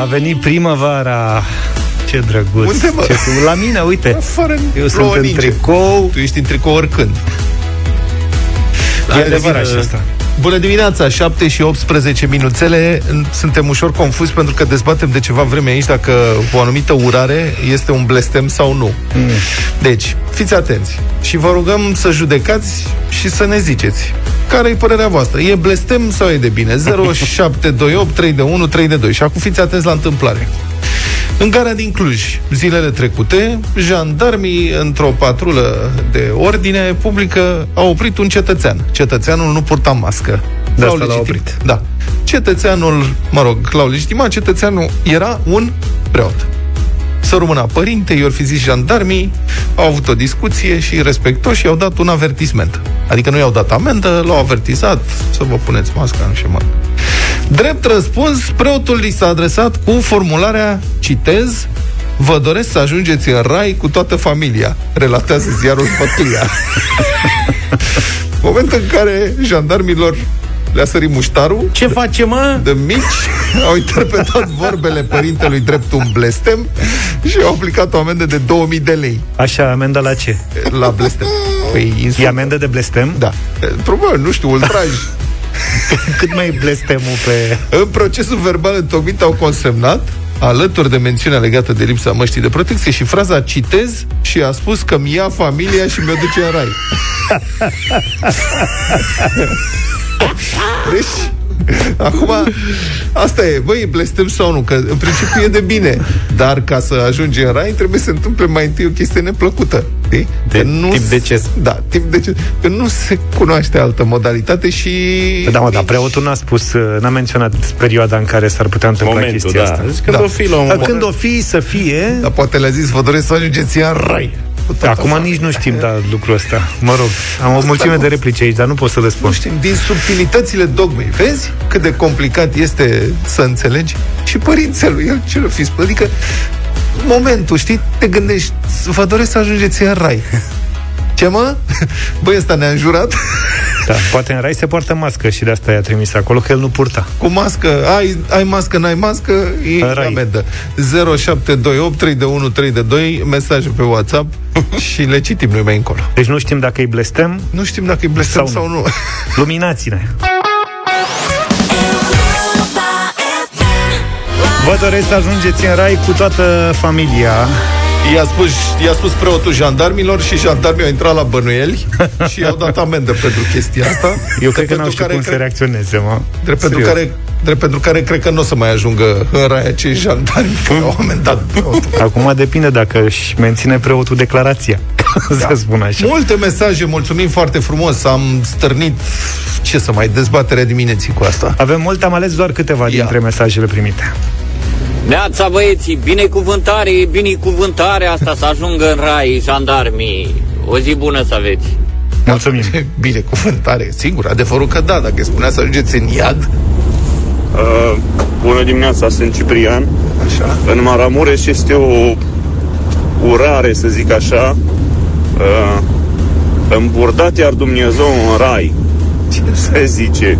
A venit primăvara. Ce drăguț. Unde, mă? La mine, uite. Afară, eu sunt în tricou. Tu ești în tricou oricând. E adevărat și asta. Bună dimineața, 7 și 18 minuțele. Suntem ușor confuzi pentru că dezbatem de ceva vreme aici dacă o anumită urare este un blestem sau nu. Deci, fiți atenți și vă rugăm să judecați și să ne ziceți care e părerea voastră. E blestem sau e de bine? 0728 3 de 1 3 de 2. Și acum fiți atenți la întâmplare. În gara din Cluj, zilele trecute, jandarmii, într-o patrulă de ordine publică, au oprit un cetățean. Cetățeanul nu purta mască. De asta l-au oprit. Da. Cetățeanul, l-au legitimat, cetățeanul era un preot. Sărumâna părinte, i-or fi zis jandarmii, au avut o discuție și respectoși i-au dat un avertisment. Adică nu i-au dat amendă, l-au avertizat să vă puneți masca în șemat. Drept răspuns, preotul li s-a adresat cu formularea, citez, vă doresc să ajungeți în rai cu toată familia, relatează ziarul Pătuia. Moment în care jandarmilor le-a sărit muștarul. Ce face, mă? De mici, au interpretat vorbele părintelui drept un blestem și au aplicat o amendă de 2000 de lei. Așa, amenda la ce? La blestem. Păi, e amendă de blestem? Da. Probabil, nu știu, ultraj. Cât mai blestemul pe... În procesul verbal întocmit au consemnat, alături de mențiunea legată de lipsa măștii de protecție, și fraza, citez, și a spus că mi-a ia familia și mi-o duce în rai. Deci, acum, asta e, băi, blestem sau nu? Că în principiu e de bine, dar ca să ajungi în rai trebuie să se întâmple mai întâi o chestie neplăcută. Că nu se cunoaște altă modalitate și... Da, mă, dar preotul n-a spus, n-a menționat perioada în care s-ar putea întâmpla chestia asta. Când o fi, să fie... Dar poate le-a zis, vă doresc să ajungeți în rai. Acum nici nu știm, dar lucrul ăsta, mă rog, am o mulțime de replici aici, dar nu pot să răspund. Nu știm, din subtilitățile dogmei. Vezi cât de complicat este să înțelegi? Și părințelui, el ce l-a fi spus? Adică, momentul, știi, te gândești, vă doresc să ajungeți în rai. Ce, mă? Băi, ăsta ne-a înjurat? Da, poate în rai se poartă mască și de asta i-a trimis acolo, că el nu purta. Cu mască, ai mască, n-ai mască, e amendă. 0728 3 de 1 3 de 2, mesajul pe WhatsApp și le citim noi mai încolo. Deci nu știm dacă îi blestem. Nu știm dacă îi blestem sau nu. Luminați-ne! Vă doresc să ajungeți în rai cu toată familia. I-a spus preotul jandarmilor și jandarmii au intrat la bănuieli și i-au dat amendă pentru chestia asta. Eu cred că n-au știut cum să reacționeze, mă. Drept pentru care cred că nu o să mai ajungă în rai acei jandarmi, că au amendat preotul. Acum depinde dacă își menține preotul declarația. Da. Spun așa. Multe mesaje, mulțumim foarte frumos. Am stârnit, ce să mai, dezbaterea dimineții cu asta. Avem multe, am ales doar câteva dintre mesajele primite. Neața, băieții, binecuvântare, e binecuvântare asta să ajungă în rai jandarmii. O zi bună să aveți. Mulțumim. Binecuvântare, sigur, adevărul că da, dacă spunea să ajungeți în iad. Bună dimineața, sunt Ciprian. Așa. În Maramureș este o urare, să zic așa. Îmburdat iar Dumnezeu în rai. Ce se zice?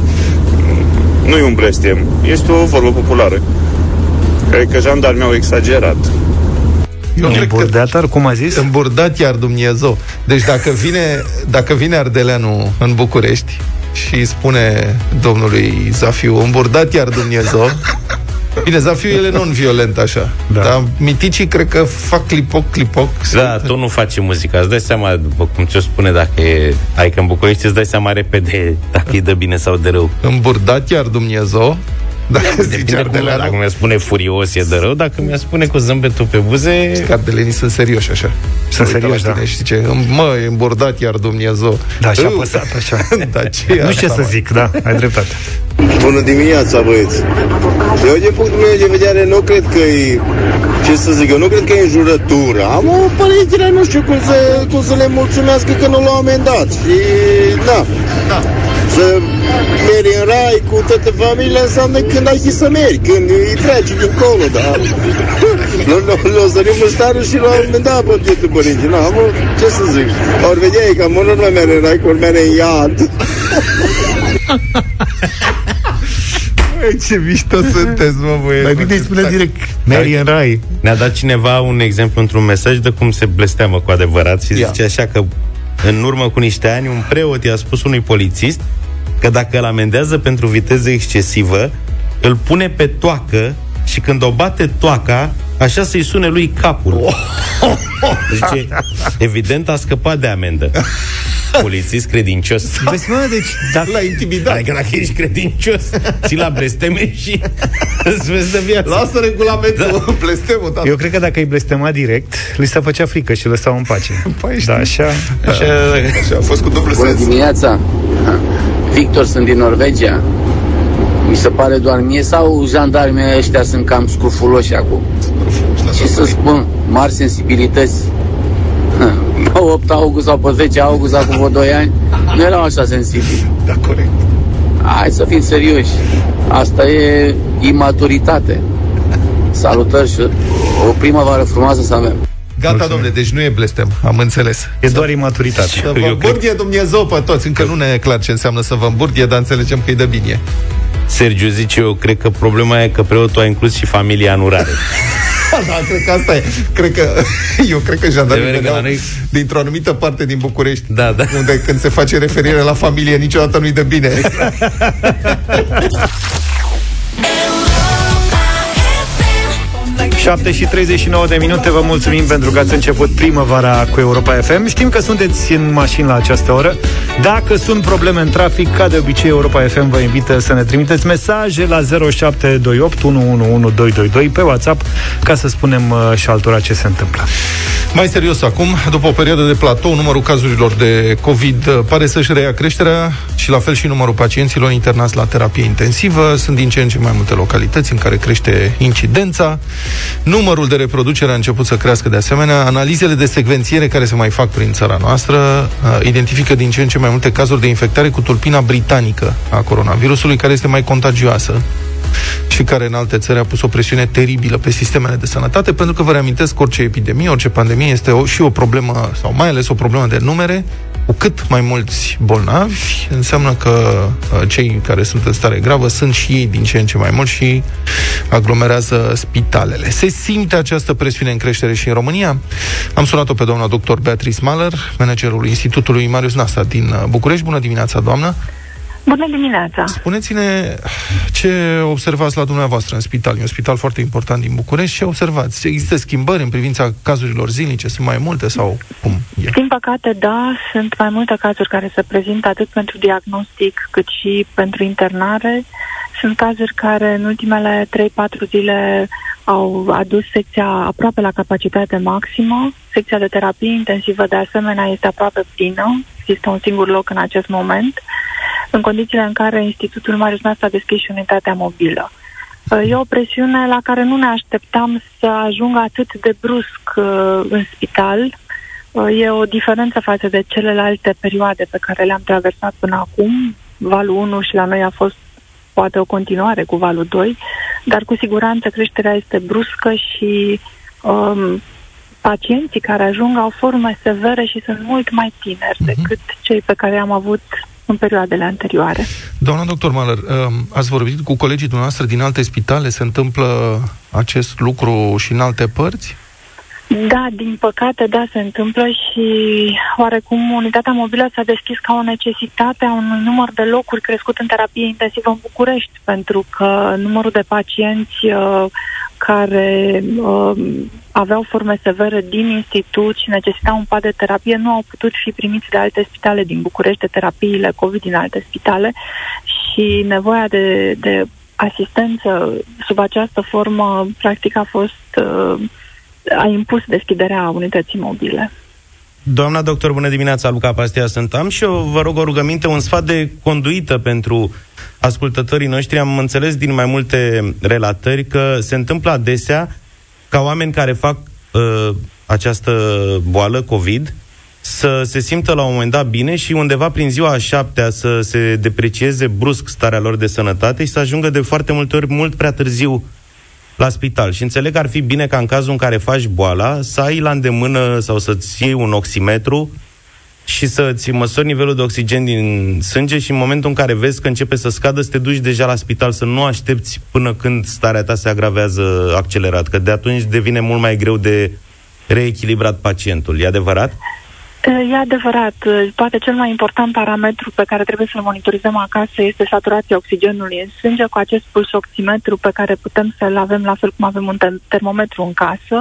Nu e un blestem, este o vorbă populară. Cred că jandarmii au exagerat. Îmburdat, cum a zis? Îmburdat iar Dumnezeu. Deci dacă vine ardeleanul în București și spune domnului Zafiu, îmburdat iar Dumnezeu. Bine, Zafiu, el e non-violent așa, da. Dar miticii cred că fac clipoc. Da, tu nu faci muzica. Îți dai seama, după cum ți-o spune, dacă e... Adică în București îți dai seama repede dacă îi dă bine sau de rău. Îmburdat iar Dumnezeu. Dacă mi-a spune furios e de rău, dacă mi-a spune cu zâmbetul pe buze... Știi că ardelenii sunt serioși așa. Sunt serioși, da. Și zice, mă, e îmbordat iar Dumnezeu. Da, și-a păsat așa. Da, nu știu ce să zic, da, ai dreptate. Bună dimineața, băieți. Eu, din punctul meu de vedere, nu cred că e... Ce să zic, eu nu cred că e înjurătură. Am o părintele, nu știu cum să le mulțumească că nu l-au amendat. Și, da. Să mergi în rai cu toată familia înseamnă când ai fi să mergi, când îi treci dincolo, dar l-o zărim muștarul și l-au amendat pe bietul părinte. Ce să zic, or vedea e cam unul mai mere în rai cu urmea în iad. Ce mișto sunteți, mă, băieți. Mai bine îi spune direct Mary în rai. Ne-a dat cineva un exemplu într-un mesaj de cum se blesteamă cu adevărat și zice așa că în urmă cu niște ani un preot i-a spus unui polițist că dacă îl amendează pentru viteză excesivă, îl pune pe toacă și când o bate toaca, așa să-i sune lui capul. Zice, evident a scăpat de amendă. Polițist credincios. Vezi, mă, deci, dacă l-ai intimidat. Adică dacă ești credincios, ții la blesteme și îți vezi de viață. Lasă regulamentul, da. Blestemul, da. Eu cred că dacă îi blestema direct, li se făcea frică și îl lăsau în pace. Păi, da, așa a fost cu dublu sens. Bună dimineața, Victor, sunt din Norvegia. Mi se pare doar mie sau jandarmii ăștia sunt cam scrufuloși acum? Ce să spun, mari sensibilități. Pe 8 august sau pe 10 august, acum vreo 2 ani, nu erau așa sensibili. Da, corect. Hai să fim serioși. Asta e imaturitate. Salutări și o primăvară frumoasă să avem. Gata, domnule, deci nu e blestem, am înțeles. E doar imaturitate. Să vă îmburdie Dumnezeu pe toți, încă nu ne e clar ce înseamnă să vă îmburdie, dar înțelegem că e de bine. Sergiu zice, eu cred că problema e că preotul a inclus și familia în urare. Da, cred că asta e. Eu cred că jandarmii veneau dintr-o anumită parte din București, da. Unde când se face referire la familie, niciodată nu-i dă bine. Exact. Și 39 de minute, vă mulțumim pentru că ați început primăvara cu Europa FM. Știm că sunteți în mașini la această oră. Dacă sunt probleme în trafic, ca de obicei, Europa FM vă invită să ne trimiteți mesaje la 0728 111222 pe WhatsApp, ca să spunem și altora ce se întâmplă. Mai serios acum, după o perioadă de platou, numărul cazurilor de COVID pare să-și reia creșterea și la fel și numărul pacienților internați la terapie intensivă. Sunt din ce în ce mai multe localități în care crește incidența. Numărul de reproducere a început să crească de asemenea. Analizele de secvențiere care se mai fac prin țara noastră identifică din ce în ce mai multe cazuri de infectare cu tulpina britanică a coronavirusului, care este mai contagioasă și care în alte țări a pus o presiune teribilă pe sistemele de sănătate, pentru că vă reamintesc că orice epidemie, orice pandemie este și o problemă, sau mai ales o problemă de numere. Cu cât mai mulți bolnavi, înseamnă că cei care sunt în stare gravă sunt și ei din ce în ce mai mulți și aglomerează spitalele. Se simte această presiune în creștere și în România? Am sunat-o pe doamna doctor Beatrice Mahler, managerul Institutului Marius Nasta din București. Bună dimineața, doamnă! Bună dimineața! Spuneți-ne ce observați la dumneavoastră în spital. E un spital foarte important din București. Ce observați? Există schimbări în privința cazurilor zilnice? Sunt mai multe sau cum e? Din păcate, da, sunt mai multe cazuri care se prezintă atât pentru diagnostic cât și pentru internare. Sunt cazuri care în ultimele 3-4 zile au adus secția aproape la capacitate maximă. Secția de terapie intensivă, de asemenea, este aproape plină. Există un singur loc în acest moment, în condițiile în care Institutul Marius Nasta a deschis și unitatea mobilă. E o presiune la care nu ne așteptam să ajungă atât de brusc în spital. E o diferență față de celelalte perioade pe care le-am traversat până acum. Valul 1 și la noi a fost poate o continuare cu valul 2, dar cu siguranță creșterea este bruscă și pacienții care ajung au forme severe și sunt mult mai tineri decât cei pe care am avut în perioadele anterioare. Doamna doctor Mahler, ați vorbit cu colegii dumneavoastră din alte spitale? Se întâmplă acest lucru și în alte părți? Da, din păcate, da, se întâmplă și oarecum unitatea mobilă s-a deschis ca o necesitate a unui număr de locuri crescut în terapie intensivă în București, pentru că numărul de pacienți care aveau forme severe din institut și necesitau un pat de terapie nu au putut fi primiți de alte spitale din București, de terapiile COVID din alte spitale, și nevoia de asistență sub această formă practic a impus deschiderea unității mobile. Doamna doctor, bună dimineața, Luca Pastia sunt. Am și eu, vă rog, o rugăminte, un sfat de conduită pentru ascultătorii noștri. Am înțeles din mai multe relatări că se întâmplă adesea ca oameni care fac această boală COVID să se simtă la un moment dat bine și undeva prin ziua a 7-a să se deprecieze brusc starea lor de sănătate și să ajungă de foarte multe ori mult prea târziu la spital. Și înțeleg că ar fi bine ca în cazul în care faci boala să ai la îndemână sau să-ți iei un oximetru și să-ți măsori nivelul de oxigen din sânge și în momentul în care vezi că începe să scadă, să te duci deja la spital, să nu aștepți până când starea ta se agravează accelerat, că de atunci devine mult mai greu de reechilibrat pacientul. E adevărat? E adevărat. Poate cel mai important parametru pe care trebuie să-l monitorizăm acasă este saturația oxigenului în sânge cu acest pulsoximetru pe care putem să-l avem la fel cum avem un termometru în casă.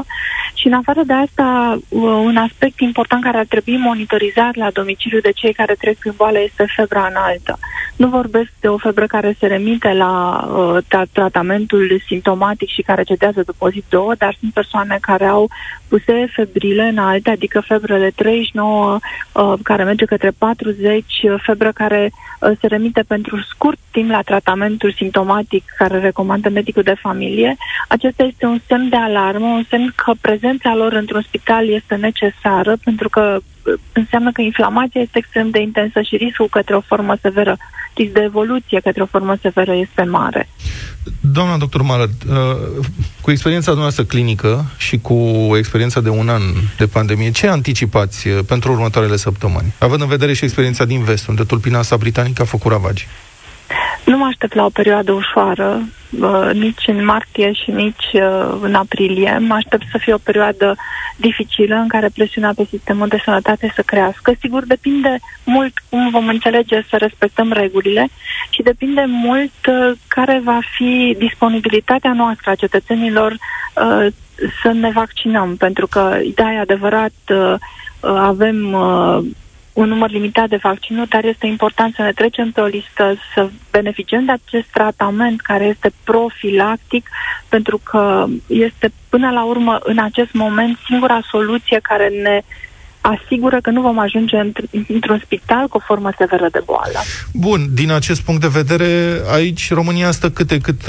Și în afară de asta, un aspect important care ar trebui monitorizat la domiciliu de cei care trec prin boală este febra înaltă. Nu vorbesc de o febră care se remite la tratamentul simptomatic și care cedează după o zi două, dar sunt persoane care au puse febrile înalte, adică febrele 39, care merge către 40, febră care se remite pentru scurt timp la tratamentul simptomatic care recomandă medicul de familie. Acesta este un semn de alarmă, un semn că prezența lor într-un spital este necesară, pentru că înseamnă că inflamația este extrem de intensă și riscul către o formă severă, risc de evoluție către o formă severă este mare. Doamna doctor Mahler, cu experiența dumneavoastră clinică și cu experiența de un an de pandemie, ce anticipați pentru următoarele săptămâni? Având în vedere și experiența din vest, unde tulpina asta britanică a făcut ravagii. Nu mă aștept la o perioadă ușoară, nici în martie și nici în aprilie. Mă aștept să fie o perioadă dificilă în care presiunea pe sistemul de sănătate să crească. Sigur, depinde mult cum vom înțelege să respectăm regulile și depinde mult care va fi disponibilitatea noastră a cetățenilor să ne vaccinăm, pentru că, da, e adevărat, avem un număr limitat de vaccinuri, dar este important să ne trecem pe o listă, să beneficiem de acest tratament care este profilactic, pentru că este până la urmă în acest moment singura soluție care ne asigură că nu vom ajunge într-un spital cu o formă severă de boală. Bun, din acest punct de vedere, aici România stă cât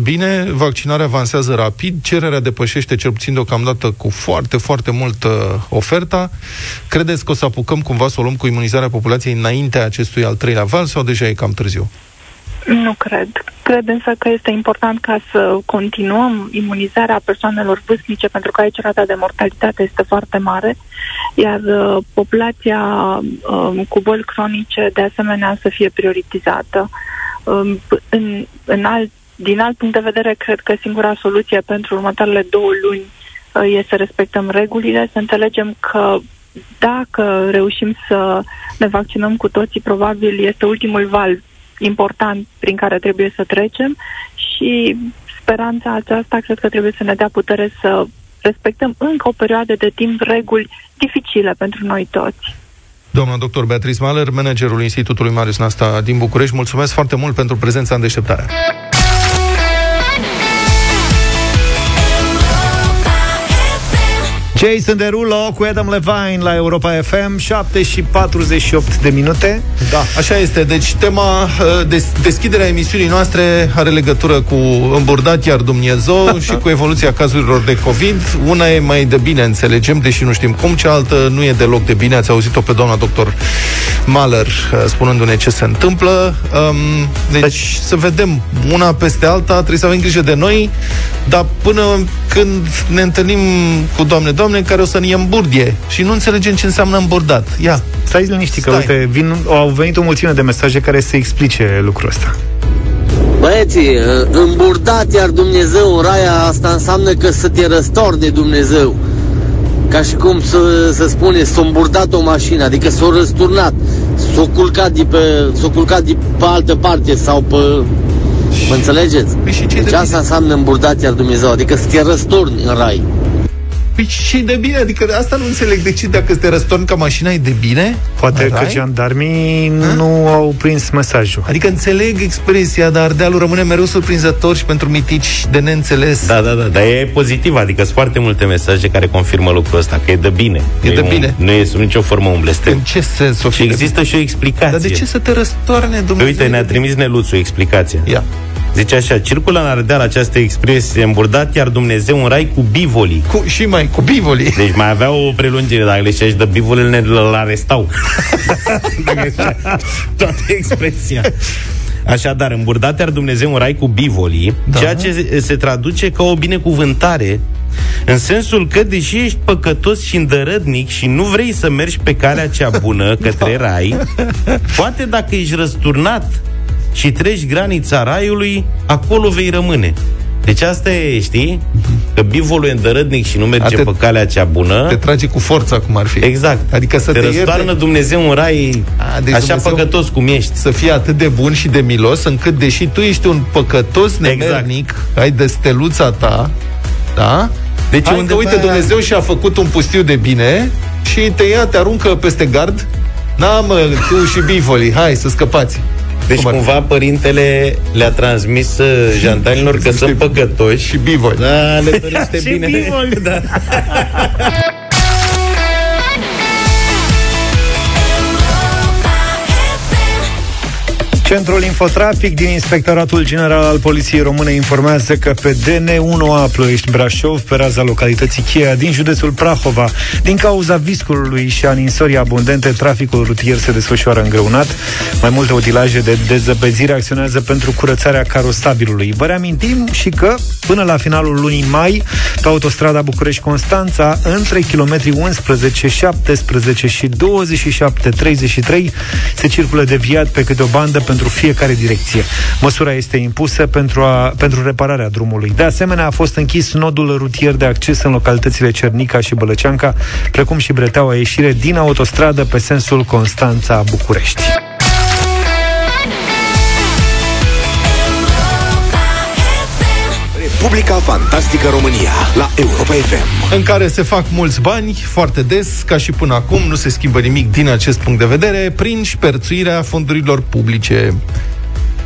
bine, vaccinarea avansează rapid, cererea depășește cel puțin deocamdată cu foarte, foarte mult oferta. Credeți că o să apucăm cumva să o luăm cu imunizarea populației înaintea acestui al treilea val sau deja e cam târziu? Nu cred. Cred însă că este important ca să continuăm imunizarea persoanelor vârstnice, pentru că aici rata de mortalitate este foarte mare, iar populația cu boli cronice de asemenea să fie prioritizată. Din alt punct de vedere, cred că singura soluție pentru următoarele 2 luni este să respectăm regulile, să înțelegem că dacă reușim să ne vaccinăm cu toții, probabil este ultimul val important prin care trebuie să trecem și speranța aceasta cred că trebuie să ne dea putere să respectăm încă o perioadă de timp reguli dificile pentru noi toți. Doamna doctor Beatrice Mahler, managerul Institutului Marius Nasta din București, mulțumesc foarte mult pentru prezența în Deșteptarea. 6 sunt de rulo cu Adam Levine la Europa FM, 7:48. Da, așa este. Deci tema deschiderea emisiunii noastre are legătură cu îmburdat iar Dumnezeu și cu evoluția cazurilor de COVID. Una e mai de bine înțelegem, deși nu știm cum, cealaltă nu e deloc de bine. Ați auzit-o pe doamna doctor Mahler spunându-ne ce se întâmplă. Deci să vedem una peste alta, trebuie să avem grijă de noi, dar până când ne întâlnim cu Doamne, care o să ne îmburdie și nu înțelegem ce înseamnă îmburdat. Ia, stai liniștit, că uite, au venit o mulțime de mesaje care să explice lucrul ăsta. Băieții, îmburdat iar Dumnezeu, raia asta înseamnă că să te răstorni de Dumnezeu. Ca și cum să spune, s-a îmburdat o mașină, adică s-a răsturnat, s-a culcat de pe altă parte sau pe... Mă înțelegeți? Deci asta înseamnă îmburdat iar Dumnezeu, adică să te răstorni în rai. Păi și de bine, adică asta nu înțeleg. Deci dacă te răstorni ca mașina e de bine? Poate că jandarmii nu au prins mesajul. Adică înțeleg expresia, dar Ardealul rămâne mereu surprinzător și pentru mitici de neînțeles. Da, dar e pozitiv, adică sunt foarte multe mesaje care confirmă lucrul ăsta, că e de bine. E de bine. Nu e sub nicio formă un blestem. În ce sens? Și există și o explicație. Dar de ce să te răstoarne Dumnezeu? Uite, ne-a trimis Neluțu explicația. Ia. Zice așa, circulă în Ardeal această expresie îmburdat iar Dumnezeu un rai cu bivolii. Cu bivolii. Deci mai avea o prelungire, dacă le șești de bivolii, le arestau. Toată expresia. Așadar, îmburdat iar Dumnezeu un rai cu bivolii, ceea ce se traduce ca o binecuvântare În sensul că, deși ești păcătos și îndărădnic și nu vrei să mergi pe calea cea bună către rai, poate dacă ești răsturnat și treci granița raiului, acolo vei rămâne. Deci asta e, știi? Că bivolul e îndărădnic și nu merge pe calea cea bună. Te trage cu forța, cum ar fi. Exact. Adică să te răstoarnă ierte. Dumnezeu în rai, așa Dumnezeu, păcătos cum ești. Să fie atât de bun și de milos, încât deși tu ești un păcătos nemernic, exact, ai de steluța ta, da? Deci hai unde, că, uite, Dumnezeu și-a făcut un pustiu de bine și te ia, te aruncă peste gard. Na, mă, tu și bivolii, hai să scăpați. Deci cumva părintele le-a transmis jantarilor că sunt păcătoși și bivoli. Da, le dorește bine. Și bivoli, da. Centrul Infotrafic din Inspectoratul General al Poliției Române informează că pe DN1A Ploiești Brașov, pe raza localității Cheia din județul Prahova, din cauza viscului și a ninsorii abundente, traficul rutier se desfășoară îngreunat. Mai multe utilaje de dezăpezire acționează pentru curățarea carosabilului. Vă reamintim și că până la finalul lunii mai, pe autostrada București-Constanța, între kilometrii 11, 17 și 27-33 se circulă deviat pe câte o bandă pentru fiecare direcție. Măsura este impusă pentru repararea drumului. De asemenea, a fost închis nodul rutier de acces în localitățile Cernica și Bălăceanca, precum și breteaua ieșire din autostradă pe sensul Constanța-București. 'Fantastică România' la Europa FM, în care se fac mulți bani, foarte des, ca și până acum, nu se schimbă nimic din acest punct de vedere, prin șperțuirea fondurilor publice.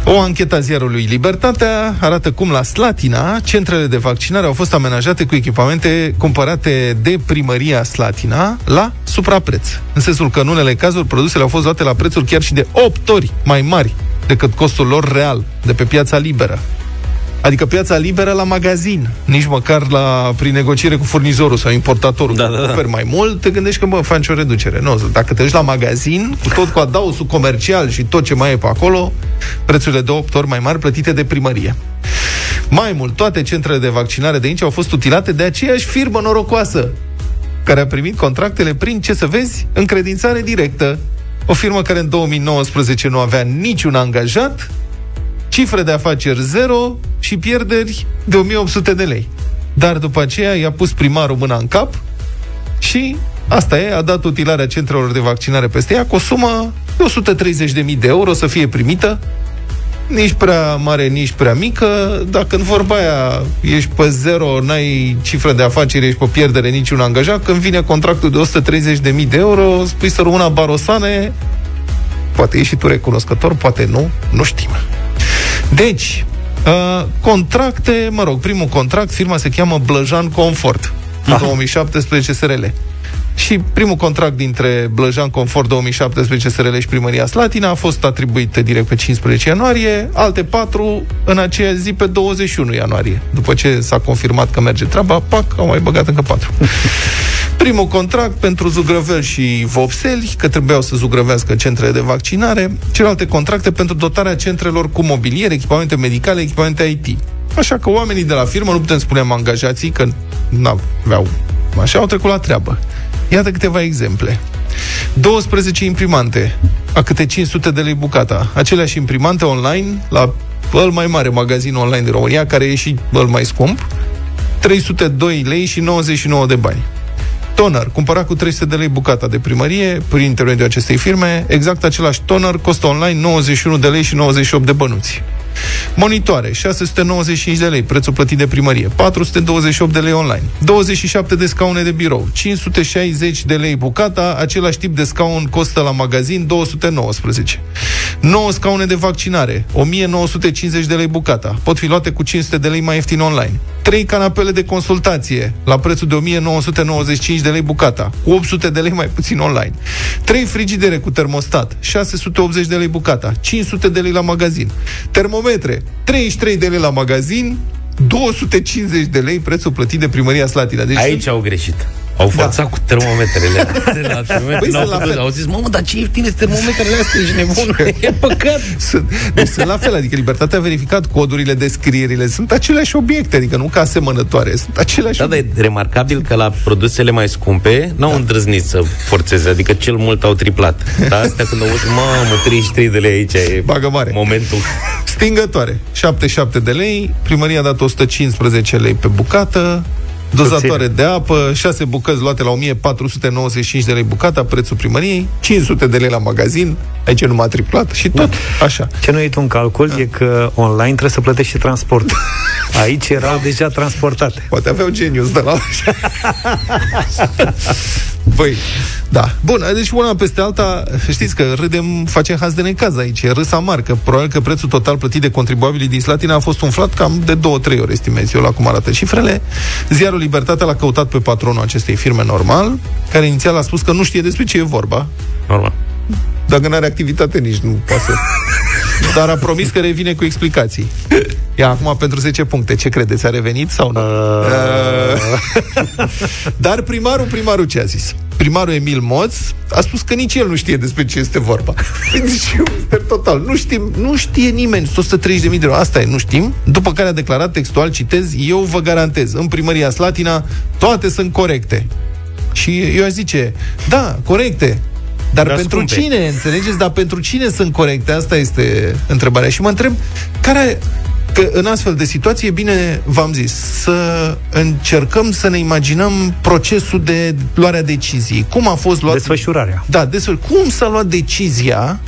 O anchetă a ziarului Libertatea arată cum la Slatina centrele de vaccinare au fost amenajate cu echipamente cumpărate de primăria Slatina la suprapreț, în sensul că în unele cazuri produsele au fost luate la prețuri chiar și de 8 ori mai mari decât costul lor real de pe piața liberă. Adică piața liberă la magazin, nici măcar la prin negociere cu furnizorul sau importatorul, oferi mai mult, te gândești că, bă, faci o reducere. Nu, dacă te duci la magazin, cu tot cu adausul comercial și tot ce mai e pe acolo, prețurile de 8 ori mai mari plătite de primărie. Mai mult, toate centrele de vaccinare de aici au fost utilate de aceeași firmă norocoasă, care a primit contractele prin, ce să vezi, încredințare directă. O firmă care în 2019 nu avea niciun angajat, cifre de afaceri 0 și pierderi de 1.800 de lei. Dar după aceea i-a pus primarul mâna în cap și asta e, a dat utilarea centrelor de vaccinare peste ea cu o sumă de 130.000 de euro să fie primită, nici prea mare, nici prea mică. Dacă în vorba aia ești pe 0, n-ai cifră de afaceri, ești pe pierdere, niciun angajat, când vine contractul de 130.000 de euro, spui să rămână barosane, poate ești și tu recunoscător, poate nu, nu știm. Deci, contracte, mă rog, primul contract, firma se cheamă Blajan Comfort, 2017 SRL. Și primul contract dintre Blajan Comfort 2017 SRL și Primăria Slatina a fost atribuit direct pe 15 ianuarie, alte 4 în aceea zi pe 21 ianuarie. După ce s-a confirmat că merge treaba, pac, au mai băgat încă 4. Primul contract pentru zugrăveli și vopseli, că trebuiau să zugrăvească centrele de vaccinare, celelalte contracte pentru dotarea centrelor cu mobilier, echipamente medicale, echipamente IT. Așa că oamenii de la firmă, nu putem spune angajații, că n-aveau, așa, au trecut la treabă. Iată câteva exemple. 12 imprimante, a câte 500 de lei bucata. Aceleași imprimante online, la cel mai mare magazin online din România, care e și cel mai scump, 302 lei și 99 de bani. Toner, cumpărat cu 300 de lei bucata de primărie, prin intermediul acestei firme, exact același toner costă online 91 de lei și 98 de bănuți. Monitoare, 695 de lei, prețul plătit de primărie, 428 de lei online, 27 de scaune de birou, 560 de lei bucata, același tip de scaun costă la magazin 219. 9 scaune de vaccinare, 1950 de lei bucata, pot fi luate cu 500 de lei mai ieftin online. 3 canapele de consultație, la prețul de 1995 de lei bucata, cu 800 de lei mai puțin online. 3 frigidere cu termostat, 680 de lei bucata, 500 de lei la magazin. Termometre, 33 de lei la magazin, 250 de lei prețul plătit de Primăria Slatina. Deci aici au greșit. Au forțat cu termometrele astea. Păi au zis, mamă, dar ce ieftine sunt termometrele astea, ești nebun. E păcat. Deci sunt la fel, adică Libertatea a verificat codurile, descrierile, sunt aceleași obiecte, adică nu ca asemănătoare, sunt aceleași. Da, dar e remarcabil că la produsele mai scumpe n-au îndrăznit să forțeze, adică cel mult au triplat. Dar astea când au zis, mamă, 33 de lei aici e bagă mare. Momentul. Stingătoare, 77 de lei, primăria a dat 115 lei pe bucată, dozatoare de apă, 6 bucăți luate la 1495 de lei bucata, prețul primăriei, 500 de lei la magazin, aici numai triplat și tot așa. Ce nu iei tu în calcul e că online trebuie să plătești și transport. Aici erau deja transportate. Poate aveau genius de la așa. Băi, da. Bun, deci una peste alta, știți că râdem, facem haz de necaz aici, râs amar, că probabil că prețul total plătit de contribuabilii din Slatina a fost umflat cam de 2-3 ori, estimez eu, la cum arată cifrele. Ziarul Libertatea l-a căutat pe patronul acestei firme, normal, care inițial a spus că nu știe despre ce e vorba. Normal. Dacă n-are activitate, nici nu poate să... Dar a promis că revine cu explicații. Ia, acum pentru 10 puncte. Ce credeți? A revenit sau nu? Dar primarul ce a zis? Primarul Emil Motz a spus că nici el nu știe despre ce este vorba. Deci, total, nu știe nimeni. 130.000 de euro. Asta e, nu știm. După care a declarat textual, citez, eu vă garantez, în primăria Slatina toate sunt corecte. Și eu aș zice, da, corecte. Dar pentru scumpe. Cine, înțelegeți? Dar pentru cine sunt corecte? Asta este întrebarea. Și mă întreb, că în astfel de situație, bine v-am zis, să încercăm să ne imaginăm procesul de luare a deciziei. Cum a fost luat... Desfășurarea. Da, cum s-a luat decizia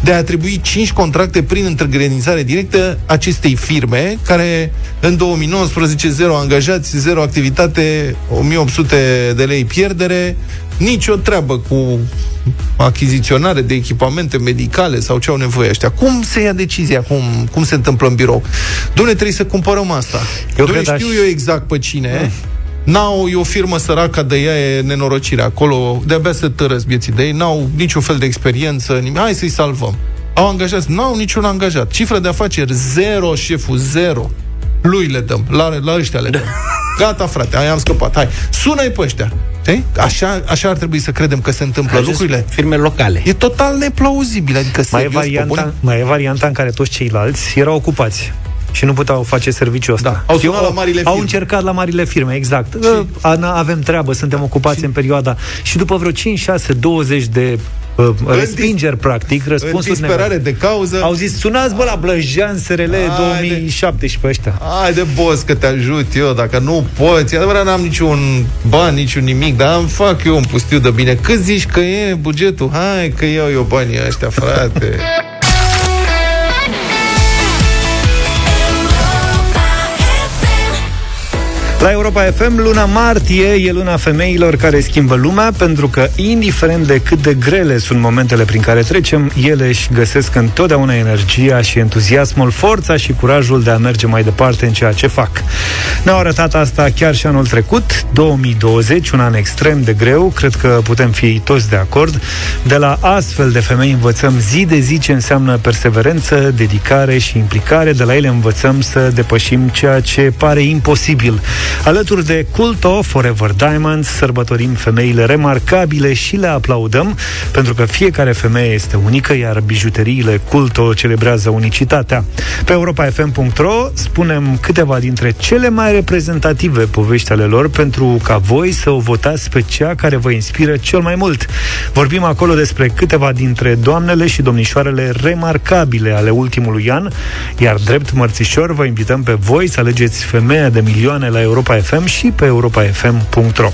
de a atribui 5 contracte prin întregrădințare directă acestei firme, care în 2019, 0 angajați, 0 activitate, 1800 de lei pierdere, nicio treabă cu achiziționare de echipamente medicale sau ce au nevoie ăștia. Cum se ia decizia? Cum se întâmplă în birou? Dom'le, trebuie să cumpărăm asta. Eu știu exact pe cine... N-au, e o firmă săracă, de ea e nenorocirea acolo, de-abia se tărăs vieții de ei, n-au niciun fel de experiență, hai să-i salvăm. Au angajați, n-au niciun angajat. Cifră de afaceri, 0, șeful, 0. Lui le dăm, la ăștia le dăm. Gata, frate, aia am scăpat, hai. Sună-i pe ăștia. Așa ar trebui să credem că se întâmplă lucrurile. Firme locale. E total neplauzibil. Adică mai e varianta în care toți ceilalți erau ocupați și nu puteau face serviciul ăsta. Da. Au încercat la marile firme, exact. Avem treabă, suntem ocupați în perioada... Și după vreo 5-6, 20 de respingeri, practic, răspunsuri disperare de cauză. Au zis, sunați, bă, la Blajan SRL 2017 ăștia. Hai de boss, că te ajut eu, dacă nu poți. Adevărat, n-am niciun ban, niciun nimic, dar îmi fac eu un pustiu de bine. Cât zici că e bugetul? Hai că iau eu banii ăștia, frate. La Europa FM, luna martie e luna femeilor care schimbă lumea, pentru că, indiferent de cât de grele sunt momentele prin care trecem, ele își găsesc întotdeauna energia și entuziasmul, forța și curajul de a merge mai departe în ceea ce fac. Ne-au arătat asta chiar și anul trecut, 2020, un an extrem de greu, cred că putem fi toți de acord. De la astfel de femei învățăm zi de zi ce înseamnă perseverență, dedicare și implicare, de la ele învățăm să depășim ceea ce pare imposibil. Alături de Culto Forever Diamonds sărbătorim femeile remarcabile și le aplaudăm, pentru că fiecare femeie este unică, iar bijuteriile Culto celebrează unicitatea. Pe europafm.ro spunem câteva dintre cele mai reprezentative povești ale lor, pentru ca voi să o votați pe cea care vă inspiră cel mai mult. Vorbim acolo despre câteva dintre doamnele și domnișoarele remarcabile ale ultimului an, iar drept mărțișor vă invităm pe voi să alegeți femeia de milioane la Europa FM și pe europafm.ro.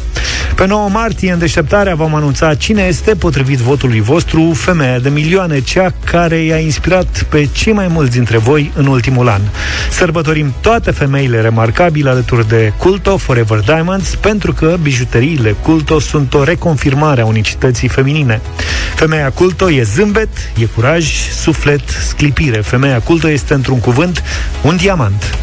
Pe 9 martie, în deșteptarea, vom anunța cine este, potrivit votului vostru, femeia de milioane, cea care i-a inspirat pe cei mai mulți dintre voi în ultimul an. Sărbătorim toate femeile remarcabile alături de Culto Forever Diamonds, pentru că bijuteriile Culto sunt o reconfirmare a unicității feminine. Femeia Culto e zâmbet, e curaj, suflet, sclipire. Femeia Culto este, într-un cuvânt, un diamant.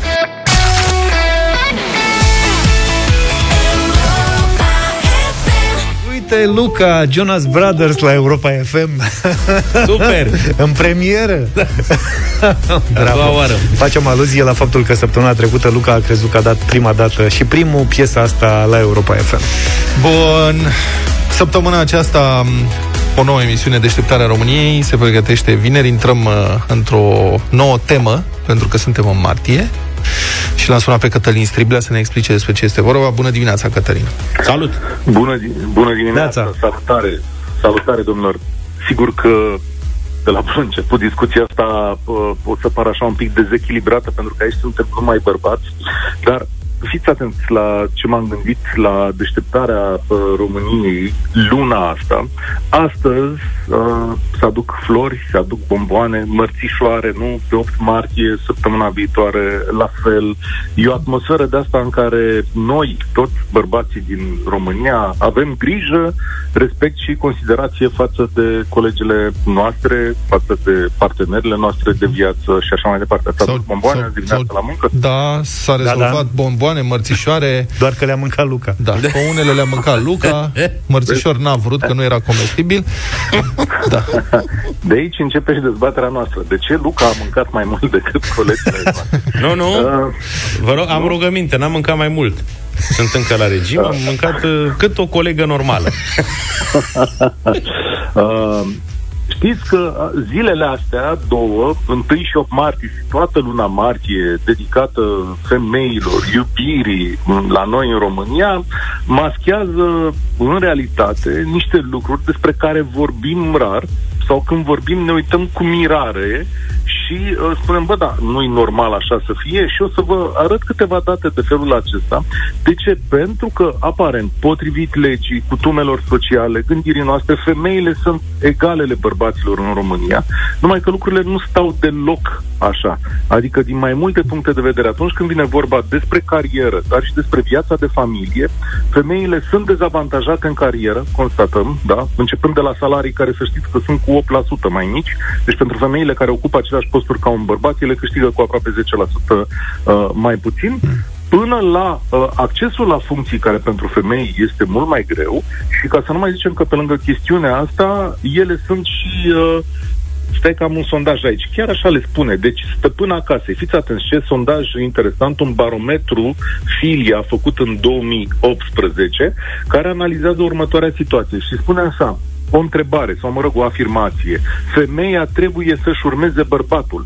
Uite, Luca, Jonas Brothers la Europa FM. Super! În premieră! Bravo! Facem aluzie la faptul că săptămâna trecută Luca a crezut că a dat prima dată și primul piesa asta la Europa FM. Bun! Săptămâna aceasta o nouă emisiune Deșteptarea României se pregătește vineri. Intrăm într-o nouă temă, pentru că suntem în martie. Și l-am sunat pe Cătălin Striblea să ne explice despre ce este vorba. Bună dimineața, Cătălin! Salut! Bună dimineața! Salutare! Salutare, domnilor! Sigur că de la bun început discuția asta o să pară așa un pic dezechilibrată, pentru că aici suntem numai bărbați, dar fiți atenți la ce m-am gândit la Deșteptarea României luna asta. Astăzi se aduc flori, se aduc bomboane, mărțișoare, nu? Pe 8 martie, săptămâna viitoare, la fel. E o atmosferă de asta în care noi, toți bărbații din România, avem grijă, respect și considerație față de colegele noastre, față de partenerile noastre de viață și așa mai departe. S-a adus bomboane azi dimineața la muncă? Da, s-a rezolvat bomboane, mărțișoare. Doar că le-a mâncat Luca. Da, pe unele le-a mâncat Luca. Mărțișor n-a vrut, că nu era comestibil. Da. De aici începe și dezbaterea noastră. De ce Luca a mâncat mai mult decât colegele noastre? Nu. Vă rog, am rugăminte, n-am mâncat mai mult. Sunt încă la regim, am mâncat cât o colegă normală. Știți că zilele astea două, 1 și 8 martie și toată luna martie dedicată femeilor, iubirii la noi în România, maschează în realitate niște lucruri despre care vorbim rar sau când vorbim ne uităm cu mirare și spunem, bă, da, nu-i normal așa să fie, și o să vă arăt câteva date de felul acesta. De ce? Pentru că, aparent, potrivit legii, cutumelor sociale, gândirii noastre, femeile sunt egalele bărbaților în România, numai că lucrurile nu stau deloc așa. Adică, din mai multe puncte de vedere, atunci când vine vorba despre carieră, dar și despre viața de familie, femeile sunt dezavantajate în carieră, constatăm, da? Începând de la salarii care, să știți că sunt cu 8% mai mici, deci pentru femeile care ocupă același posturi ca un bărbat, ele câștigă cu aproape 10% mai puțin, până la accesul la funcții care pentru femei este mult mai greu, și ca să nu mai zicem că pe lângă chestiunea asta, ele sunt și... stai că am un sondaj aici, chiar așa le spune, deci stăpâna casei, fiți atenți ce sondaj interesant, un barometru Filia făcut în 2018, care analizează următoarea situație și spune așa: o întrebare, sau mă rog, o afirmație: femeia trebuie să-și urmeze bărbatul.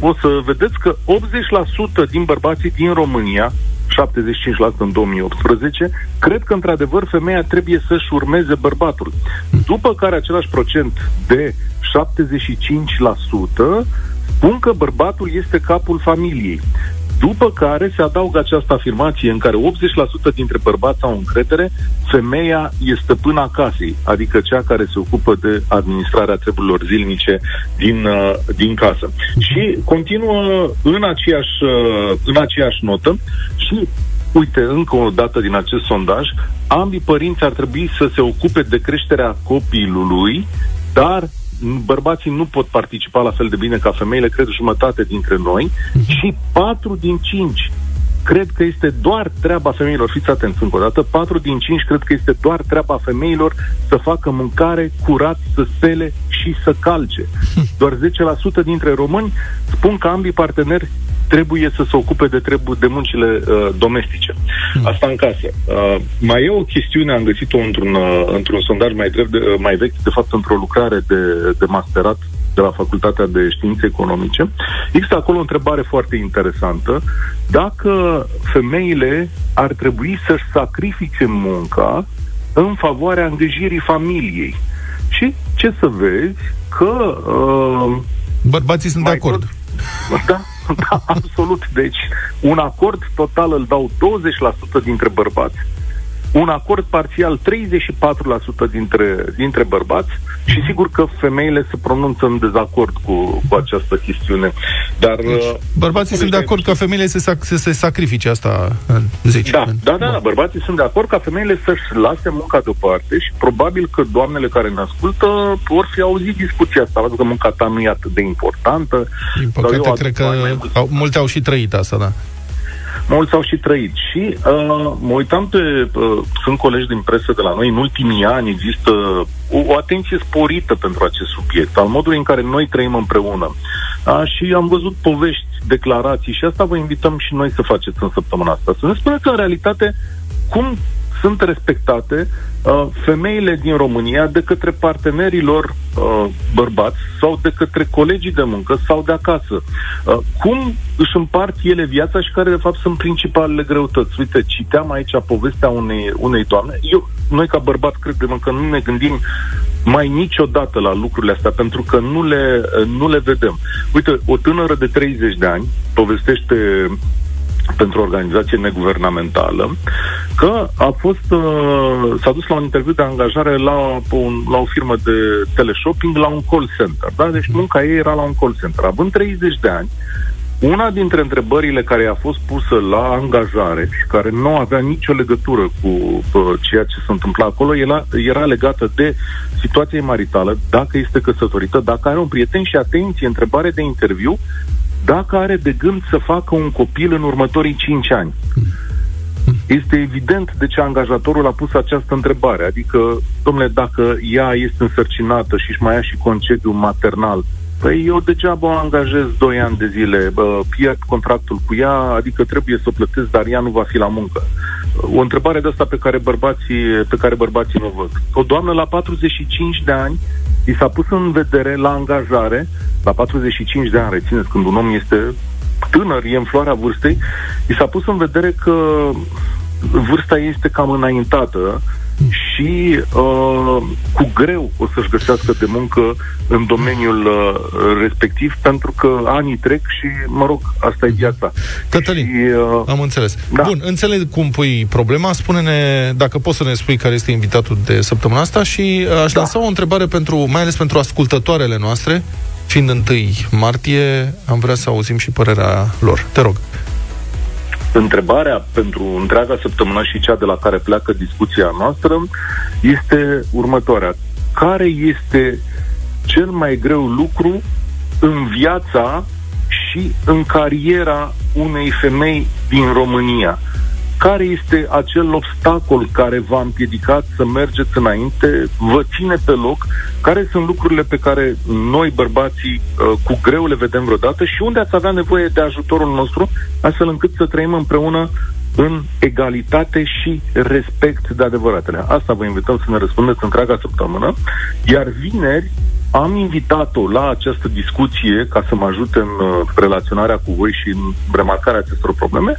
O să vedeți că 80% din bărbații din România, 75% în 2018, cred că într-adevăr femeia trebuie să-și urmeze bărbatul. După care același procent de 75% spun că bărbatul este capul familiei. După care se adaugă această afirmație în care 80% dintre bărbați au încredere: femeia este stăpâna casei, adică cea care se ocupă de administrarea treburilor zilnice din casă. Și continuă în aceeași notă și, uite, încă o dată din acest sondaj, ambii părinți ar trebui să se ocupe de creșterea copilului, dar bărbații nu pot participa la fel de bine ca femeile, cred jumătate dintre noi, și 4 din 5 cred că este doar treaba femeilor. Fiți atenți încă o dată, 4 din 5 cred că este doar treaba femeilor să facă mâncare, curat, să spele și să calce. Doar 10% dintre români spun că ambii parteneri trebuie să se ocupe de muncile domestice. Asta în casă. Mai e o chestiune, am găsit-o într-un sondaj mai vechi, de fapt într-o lucrare de masterat de la Facultatea de Științe Economice. Există acolo o întrebare foarte interesantă: dacă femeile ar trebui să-și sacrifice munca în favoarea îngrijirii familiei. Și ce să vezi? Că bărbații sunt de acord. Da, absolut. Deci, un acord total îl dau 20% dintre bărbați, un acord parțial 34% dintre bărbați, și sigur că femeile se pronunță în dezacord cu această chestiune. Dar deci, bărbații sunt de acord ca femeile să se sacrifice asta în 10 ani. Da, bărbații sunt de acord ca femeile să-și lase munca deoparte și probabil că doamnele care ne ascultă vor fi auzit discuția asta, pentru că munca ta nu e atât de importantă. Din păcate, cred că multe au și trăit asta, da. mulți au și trăit. Și mă uitam pe... sunt colegi din presă de la noi. În ultimii ani există o atenție sporită pentru acest subiect, al modului în care noi trăim împreună. Și am văzut povești, declarații, și asta vă invităm și noi să faceți în săptămâna asta. Să ne spuneți în realitate cum sunt respectate femeile din România de către partenerii lor bărbați sau de către colegii de muncă sau de acasă. Cum își împart ele viața și care de fapt sunt principalele greutăți. Uite, citeam aici povestea unei doamne. Noi ca bărbați credem că nu ne gândim mai niciodată la lucrurile astea pentru că nu le vedem. Uite, o tânără de 30 de ani povestește pentru o organizație neguvernamentală că a fost s-a dus la un interviu de angajare la o firmă de teleshopping, la un call center, da? Deci munca ei era la un call center. Având 30 de ani, una dintre întrebările care i-a fost pusă la angajare și care nu avea nicio legătură cu ceea ce se întâmpla acolo era legată de situația maritală, dacă este căsătorită, dacă are un prieten și, atenție, întrebare de interviu, dacă are de gând să facă un copil în următorii 5 ani. Este evident de ce angajatorul a pus această întrebare. Adică, domnule, dacă ea este însărcinată și își mai ia și concediu maternal, păi eu degeaba o angajez 2 ani de zile, pierd contractul cu ea, adică trebuie să o plătesc, dar ea nu va fi la muncă. O întrebare de asta pe care bărbații nu văd. O doamnă la 45 de ani i s-a pus în vedere la angajare, la 45 de ani, rețineți, când un om este tânăr, e în floarea vârstei, i s-a pus în vedere că vârsta ei este cam înaintată și cu greu o să-și găsească de muncă în domeniul respectiv, pentru că anii trec și, mă rog, asta e viața. Cătălin, și, am înțeles. Da. Bun, înțeleg cum pui problema. Spune-ne, dacă poți să ne spui care este invitatul de săptămâna asta și aș lansa o întrebare mai ales pentru ascultătoarele noastre, fiind 1 martie, am vrea să auzim și părerea lor. Te rog. Întrebarea pentru întreaga săptămână și cea de la care pleacă discuția noastră este următoarea. Care este cel mai greu lucru în viața și în cariera unei femei din România? Care este acel obstacol care v-a împiedicat să mergeți înainte, vă ține pe loc? Care sunt lucrurile pe care noi, bărbații, cu greu le vedem vreodată și unde ați avea nevoie de ajutorul nostru, astfel încât să trăim împreună în egalitate și respect de adevăratele? Asta vă invităm să ne răspundeți întreaga săptămână, iar vineri am invitat-o la această discuție ca să mă ajute în relaționarea cu voi și în remarcarea acestor probleme,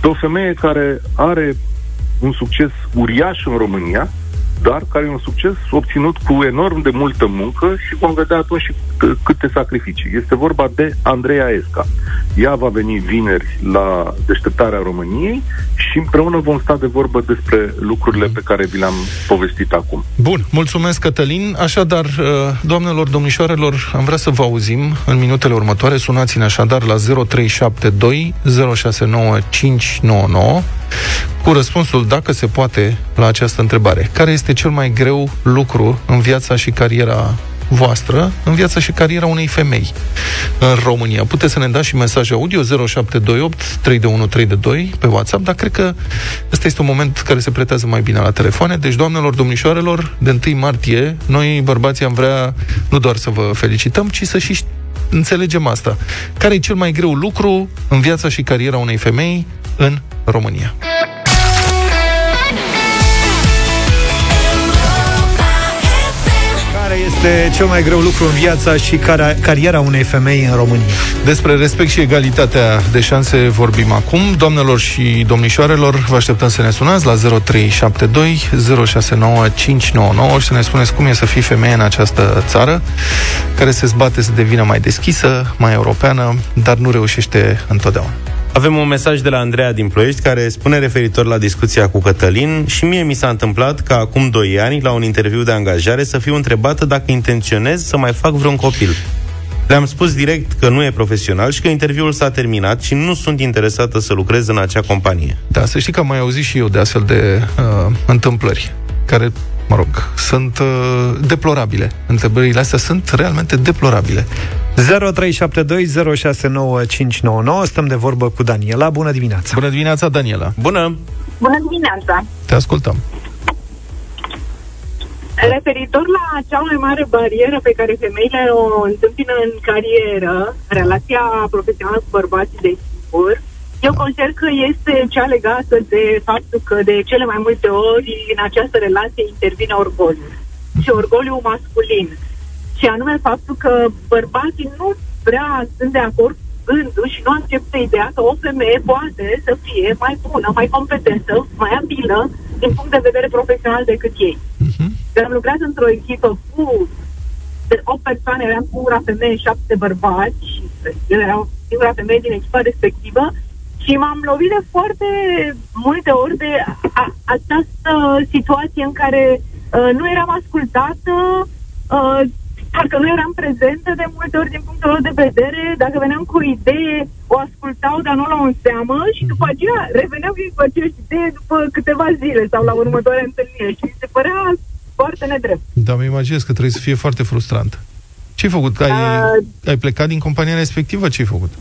pe o femeie care are un succes uriaș în România, dar care e un succes obținut cu enorm de multă muncă și vom vedea atunci și câte sacrificii. Este vorba de Andreea Esca. Ea va veni vineri la Deșteptarea României și împreună vom sta de vorbă despre lucrurile pe care vi le-am povestit acum. Bun, mulțumesc, Cătălin. Așadar, doamnelor, domnișoarelor, am vrea să vă auzim în minutele următoare. Sunați-ne așadar la 0372 069599 cu răspunsul, dacă se poate, la această întrebare. Care este cel mai greu lucru în viața și cariera voastră, în viața și cariera unei femei în România? Puteți să ne dați și mesaj audio 0728 3132 pe WhatsApp, dar cred că ăsta este un moment care se pretează mai bine la telefoane. Deci, doamnelor, domnișoarelor, de 1 martie, noi, bărbații, am vrea nu doar să vă felicităm, ci să și înțelegem asta. Care e cel mai greu lucru în viața și cariera unei femei în România? Este cel mai greu lucru în viața și cariera unei femei în România. Despre respect și egalitatea de șanse vorbim acum. Doamnelor și domnișoarelor, vă așteptăm să ne sunați la 0372 069599 și să ne spuneți cum e să fii femeie în această țară care se zbate să devină mai deschisă, mai europeană, dar nu reușește întotdeauna. Avem un mesaj de la Andreea din Ploiești care spune, referitor la discuția cu Cătălin: și mie mi s-a întâmplat ca acum 2 ani, la un interviu de angajare, să fiu întrebată dacă intenționez să mai fac vreun copil. Le-am spus direct că nu e profesional și că interviul s-a terminat și nu sunt interesată să lucrez în acea companie. Da, să știi că am mai auzit și eu de astfel de întâmplări care, mă rog, sunt deplorabile. Întrebările astea sunt realmente deplorabile. 0372069599. Stăm de vorbă cu Daniela. Bună dimineața. Bună dimineața, Daniela. Bună. Bună dimineața. Te ascultăm. Referitor la cea mai mare barieră pe care femeile o întâmpină în carieră, relația profesională cu bărbații, de sigur, eu consider că este cea legată de faptul că de cele mai multe ori în această relație intervine orgoliu. Și orgoliu masculin. Și anume faptul că bărbații nu prea sunt de acord gându-și, nu acceptă ideea că o femeie poate să fie mai bună, mai competentă, mai abilă din punct de vedere profesional decât ei. Am lucrat într-o echipă cu 8 persoane, eram singura femeie, 7 bărbați și eu eram singura femeie din echipa respectivă și m-am lovit de foarte multe ori de această situație în care nu eram ascultată, parcă nu eram prezentă de multe ori din punctul lor de vedere. Dacă veneam cu o idee, o ascultau, dar nu o luau în seamă și după aceea reveneau cu aceeași idee după câteva zile sau la următoarea întâlnire și mi se părea foarte nedrept. Dar mă imaginez că trebuie să fie foarte frustrant. Ce-ai făcut? Ai plecat din compania respectivă? Ce-ai făcut?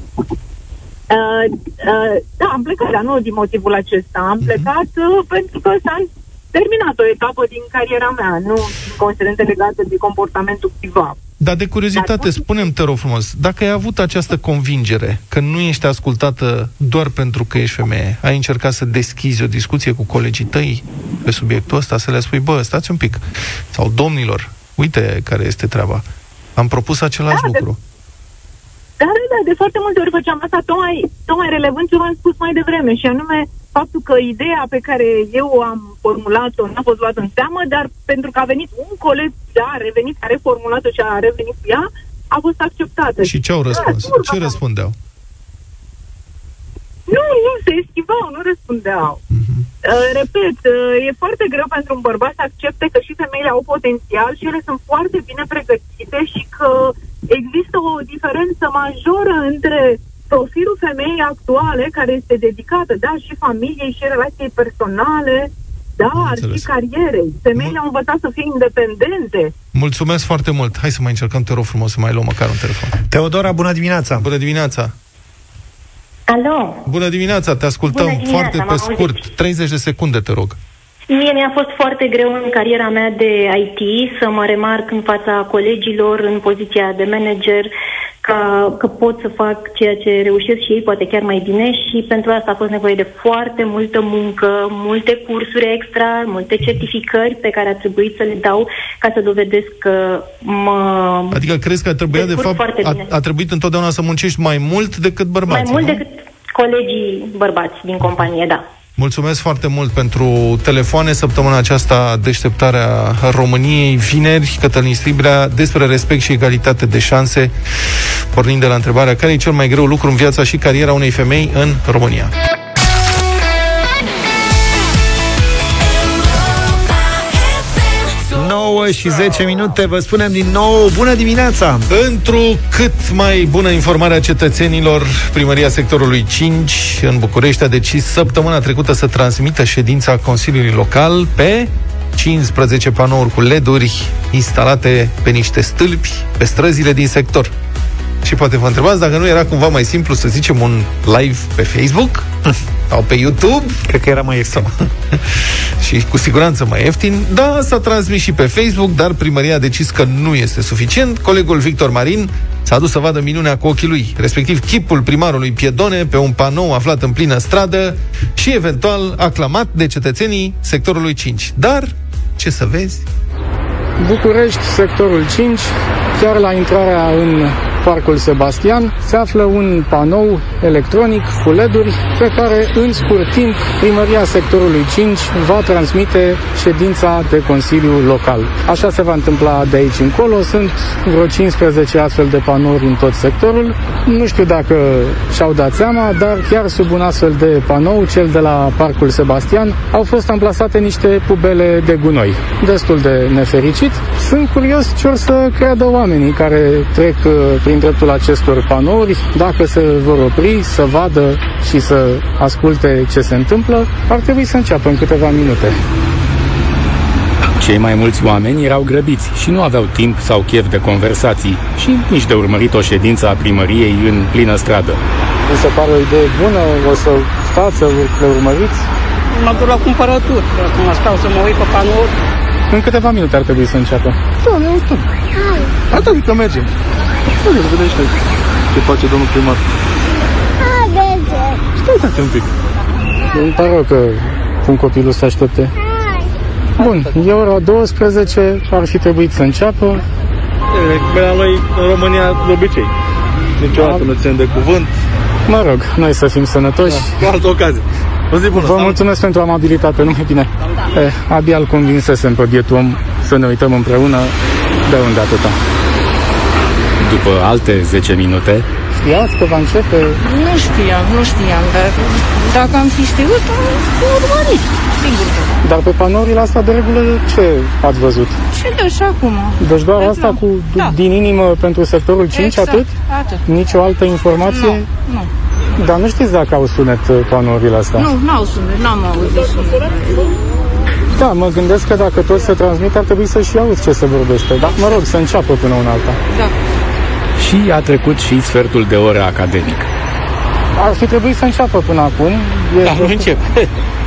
Da, am plecat, dar nu din motivul acesta. Am plecat pentru că s-a terminat o etapă din cariera mea, nu considerente legate de comportamentul privat. Dar de curiozitate, spune-mi, te rog frumos, dacă ai avut această convingere că nu ești ascultată doar pentru că ești femeie, ai încercat să deschizi o discuție cu colegii tăi pe subiectul ăsta, să le spui, bă, stați un pic, sau domnilor, uite care este treaba, am propus același lucru. De foarte multe ori făceam asta, tot mai relevant ce v-am spus mai devreme, și anume faptul că ideea pe care eu am formulat-o n-a fost luată în seamă, dar pentru că a venit un coleg, a revenit, a reformulat-o și a revenit cu ea, a fost acceptată. Și ce au răspuns? Ce răspundeau? Nu, se eschivau, nu răspundeau. Repet, e foarte greu pentru un bărbat să accepte că și femeile au potențial și ele sunt foarte bine pregătite și că există o diferență majoră între profilul femeii actuale, care este dedicată, da, și familiei, și relației personale, dar și carierei. Femeile au învățat să fie independente. Mulțumesc foarte mult. Hai să mai încercăm, te rog frumos, să mai luăm măcar un telefon. Teodora, bună dimineața! Bună dimineața! Alo! Bună dimineața, te ascultăm foarte pe scurt. 30 de secunde, te rog. Mie mi-a fost foarte greu în cariera mea de IT să mă remarc în fața colegilor, în poziția de manager, că pot să fac ceea ce reușesc și ei, poate chiar mai bine, și pentru asta a fost nevoie de foarte multă muncă, multe cursuri extra, multe certificări pe care a trebuit să le dau ca să dovedesc că mă... Adică crezi că a trebuit întotdeauna să muncești mai mult decât bărbații? Mai mult decât colegii bărbați din companie, da. Mulțumesc foarte mult pentru telefoane. Săptămâna aceasta, Deșteptarea României, vineri, Cătălin Striblea, despre respect și egalitate de șanse, pornind de la întrebarea care e cel mai greu lucru în viața și cariera unei femei în România. Și 10 minute, vă spunem din nou bună dimineața! Pentru cât mai bună informare a cetățenilor, Primăria Sectorului 5 în București a decis săptămâna trecută să transmită ședința Consiliului Local pe 15 panouri cu LED-uri instalate pe niște stâlpi pe străzile din sector. Și poate vă întrebați dacă nu era cumva mai simplu să zicem un live pe Facebook sau pe YouTube. Cred că era mai ieftin. Și cu siguranță mai ieftin. Da, s-a transmis și pe Facebook, dar primăria a decis că nu este suficient. Colegul Victor Marin s-a dus să vadă minunea cu ochii lui, respectiv chipul primarului Piedone pe un panou aflat în plină stradă și eventual aclamat de cetățenii sectorului 5. Dar, ce să vezi? București, sectorul 5, chiar la intrarea în Parcul Sebastian, se află un panou electronic cu LED-uri pe care, în scurt timp, Primăria Sectorului 5 va transmite ședința de Consiliu Local. Așa se va întâmpla de aici încolo. Sunt vreo 15 astfel de panouri în tot sectorul. Nu știu dacă și-au dat seama, dar chiar sub un astfel de panou, cel de la Parcul Sebastian, au fost amplasate niște pubele de gunoi. Destul de nefericit. Sunt curios ce or să creadă oamenii care trec prin dreptul acestor panouri, dacă se vor opri, să vadă și să asculte ce se întâmplă. Ar trebui să înceapă în câteva minute. Cei mai mulți oameni erau grăbiți și nu aveau timp sau chef de conversații și nici de urmărit o ședință a primăriei în plină stradă. Mi se pare o idee bună, o să stați să le urmăriți. M-am dus la cumpărături, acum stau să mă uit pe panouri. În câteva minute ar trebui să înceapă. Da, ne uităm. Ar trebui că mergem. Să vedeți ce face domnul primar. Stai, uitați un pic. Îmi pare rău că pun copilul să aștepte. Bun, e ora 12, ar fi trebuit să înceapă. La noi, în România, de obicei. Niciodată nu ținem de cuvânt. Mă rog, noi să fim sănătoși. Da, cu altă ocazie. Vă mulțumesc pentru amabilitate, numai bine. Da. Abia îl convinsesem pe bietul om să ne uităm împreună de unde atâta. După alte 10 minute... Știați că va începe? Nu știam, dar dacă am fi știut, am urmărit, sigur. Dar pe panourile astea, de regulă, ce ați văzut? Cele și acum. Deci doar de asta cu, da, din inimă pentru sectorul 5, exact, atât? Nicio altă informație? Nu. Dar nu știți dacă au sunet panourile astea? Nu, n-au sunet, n-am auzit de sunet. Da, mă gândesc că dacă tot se transmite, ar trebui să și auzi ce se vorbește. Dar, mă rog, să înceapă până una alta. Da. Și a trecut și sfertul de oră academic. Ar fi trebuit să înceapă până acum. Dar nu încep.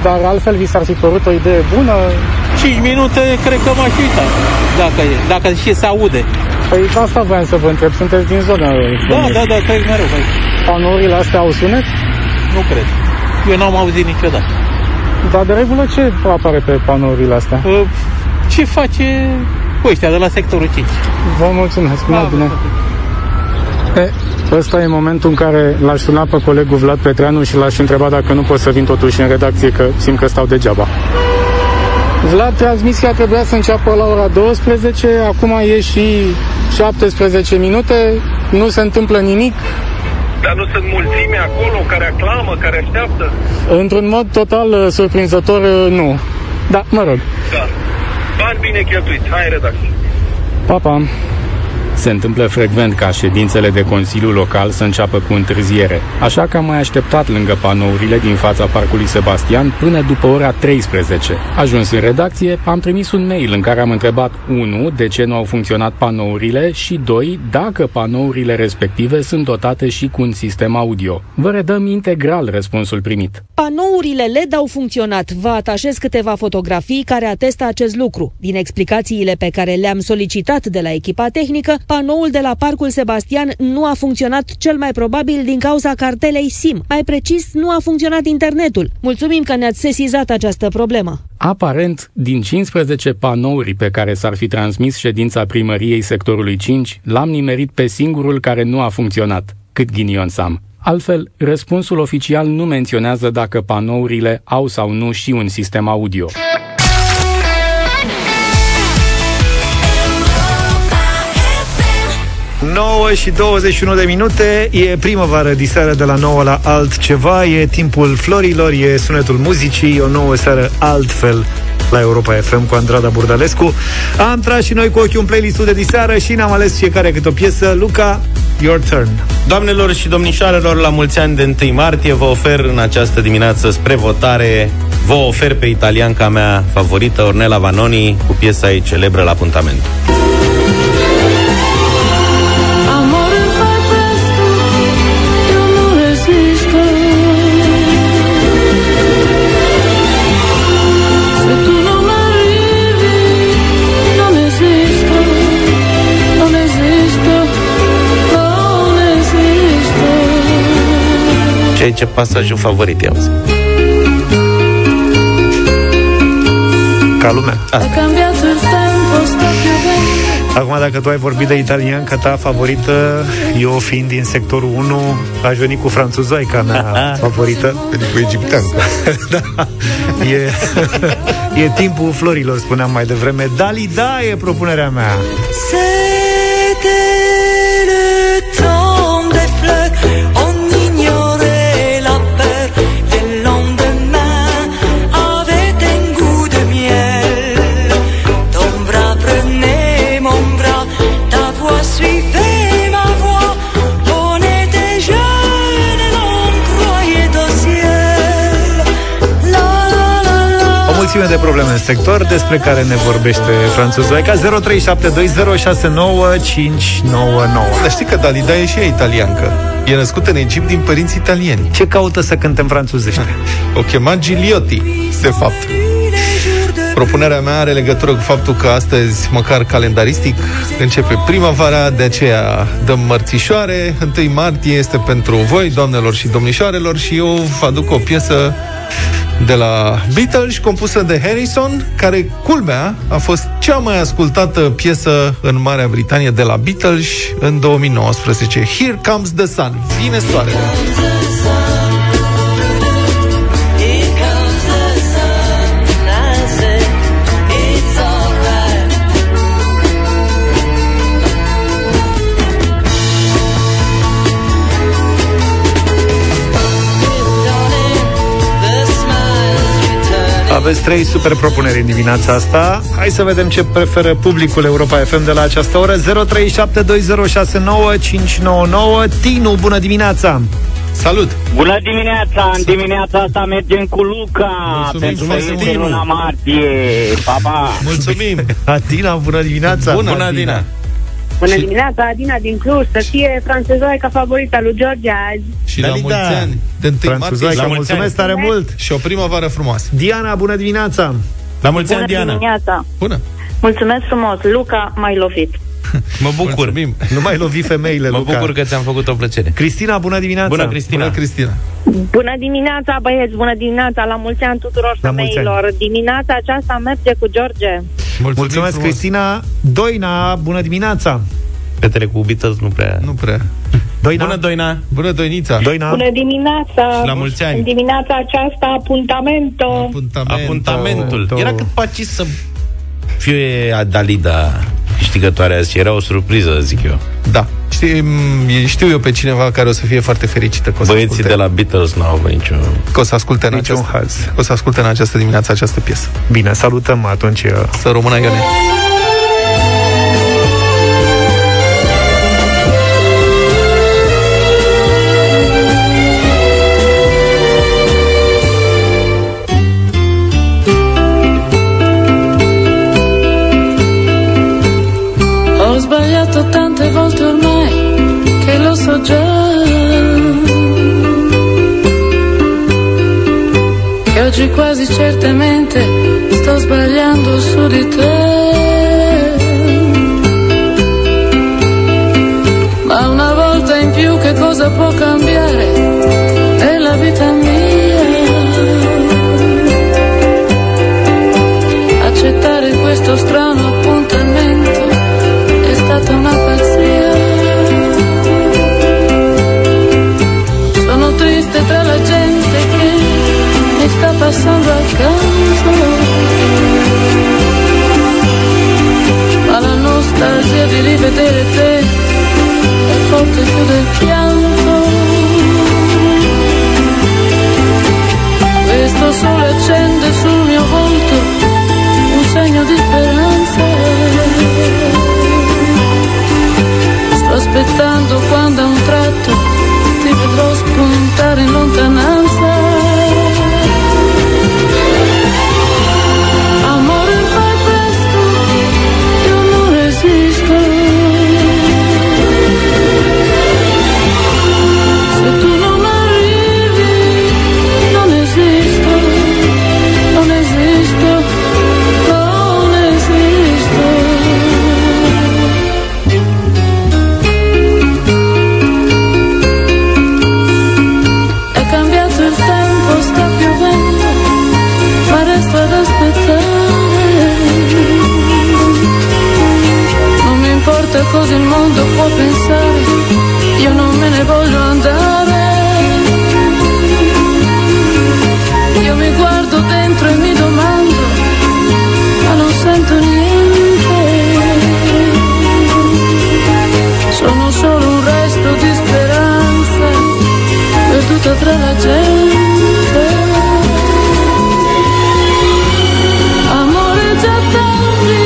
Dar altfel vi s-ar fi părut o idee bună? 5 minute, cred că m-aș uita, dacă și se aude. Păi asta voiam să vă întreb, sunteți din zona. Da, trec mereu. Panourile astea au sunet? Nu cred. Eu n-am auzit niciodată. Dar de regulă ce apare pe panourile astea? Ce face ăștia de la sectorul 5? Vă mulțumesc, mai bine. Ăsta e momentul în care l-aș suna pe colegul Vlad Petreanu și l-aș întreba dacă nu pot să vin totuși în redacție, că simt că stau degeaba. Vlad, transmisia trebuia să înceapă la ora 12, acum e și 17 minute, nu se întâmplă nimic. Dar nu sunt mulțime acolo care aclamă, care așteaptă? Într-un mod total surprinzător, nu. Da, mă rog. Da. Bani bine cheltuiți, hai în redacție. Pa, pa. Se întâmplă frecvent ca ședințele de Consiliu Local să înceapă cu întârziere, așa că am mai așteptat lângă panourile din fața Parcului Sebastian până după ora 13. Ajuns în redacție, am trimis un mail în care am întrebat 1. De ce nu au funcționat panourile și 2. Dacă panourile respective sunt dotate și cu un sistem audio. Vă redăm integral răspunsul primit. Panourile LED au funcționat. Vă atașez câteva fotografii care atestă acest lucru. Din explicațiile pe care le-am solicitat de la echipa tehnică, panoul de la Parcul Sebastian nu a funcționat, cel mai probabil din cauza cartelei SIM. Mai precis, nu a funcționat internetul. Mulțumim că ne-ați sesizat această problemă. Aparent, din 15 panouri pe care s-ar fi transmis ședința primăriei sectorului 5, l-am nimerit pe singurul care nu a funcționat. Cât ghinion s-am. Altfel, răspunsul oficial nu menționează dacă panourile au sau nu și un sistem audio. Și 21 de minute, e primăvară diseară de la 9 la altceva, e timpul florilor, e sunetul muzicii, o nouă seară altfel la Europa FM cu Andrada Burdalescu. Am tras și noi cu ochiul în playlist-ul de diseară și ne-am ales fiecare câte o piesă. Luca, your turn. Doamnelor și domnișoarelor, la mulți ani de 1 martie vă ofer în această dimineață spre votare, vă ofer pe italianca mea favorită, Ornella Vanoni, cu piesa ei celebră La Puntament. Aici e pasajul favorit, iauzi. Ca lumea. Asta. Acum, dacă tu ai vorbit de italianca ta favorită, eu fiind din sectorul 1, aș veni cu franțuzoica mea favorită. Cu egipteanca. Da. E timpul florilor, spuneam mai devreme. Dalida e propunerea mea. mulțime de probleme în sector despre care ne vorbește franțuzoica. 0372069599. Dar știi că Dalida e și ea italiancă. E născută în Egipt din părinți italieni. Ce caută să cânte în franțuzește? O chema Gigliotti, de fapt. Propunerea mea are legătură cu faptul că astăzi, măcar calendaristic, începe primăvara, de aceea dăm mărțișoare. 1 martie este pentru voi, doamnelor și domnișoarelor, și eu vă aduc o piesă de la Beatles, compusă de Harrison, care, culmea, a fost cea mai ascultată piesă în Marea Britanie de la Beatles în 2019. Here Comes the Sun, vine soarele. Aveți 3 super propuneri în dimineața asta. Hai să vedem ce preferă publicul Europa FM de la această oră. 0372069599. Tinu, bună dimineața! Salut! Bună dimineața! În dimineața asta mergem cu Luca. Mulțumim, Tinu! Luna martie. Pa, pa! Mulțumim! Adina, bună dimineața! Bună, Adina! Bună dimineața, Adina din Cluj, să fie franțuzoica favorita lui George azi. Și la mulți ani, de 1 martie. La mulțumesc tare mult și o primăvară frumoasă. Diana, bună dimineața. La mulți ani, Diana. Bună dimineața. Bună. Mulțumesc frumos, Luca, m-ai lovit. Mă bucur. Mulțumim. Nu mai lovi femeile, Luca. Mă bucur că ți-am făcut o plăcere. Cristina, bună dimineața. Bună, Cristina. Bună, Cristina. Bună dimineața, băieți, bună dimineața, la mulți ani tuturor femeilor. Dimineața aceasta merge cu George. Mulțumesc, Cristina. Doina, bună dimineața. Petele cu Beatles nu prea. Doina. Bună, Doina. Bună, Doinița. Doina. Bună dimineața. La mulți ani. În dimineața aceasta apuntamentul. Era cât pacis să fie Adalida câștigătoarea azi. Era o surpriză, zic eu. Da. Știu eu pe cineva care o să fie foarte fericită că o să băieții asculte. De la Beatles nu au niciun... Că o să asculte în această dimineață această piesă. Bine, salutăm atunci. Să rămână Ioane. Oggi quasi certamente sto sbagliando su di te, ma una volta in più che cosa può cambiare nella vita mia? Accettare questo strano appuntamento è stata una pazzia. Sono triste tra la gente che mi sta passando accanto, ma la nostalgia di rivedere te è forte più del pianto. Questo sole accende sul mio volto un segno di speranza. Sto aspettando quando a un tratto ti vedrò spuntare in lontananza. Cosa il mondo può pensare, io non me ne voglio andare. Io mi guardo dentro e mi domando, ma non sento niente. Sono solo un resto di speranza, perduta tra la gente. Amore già tardi,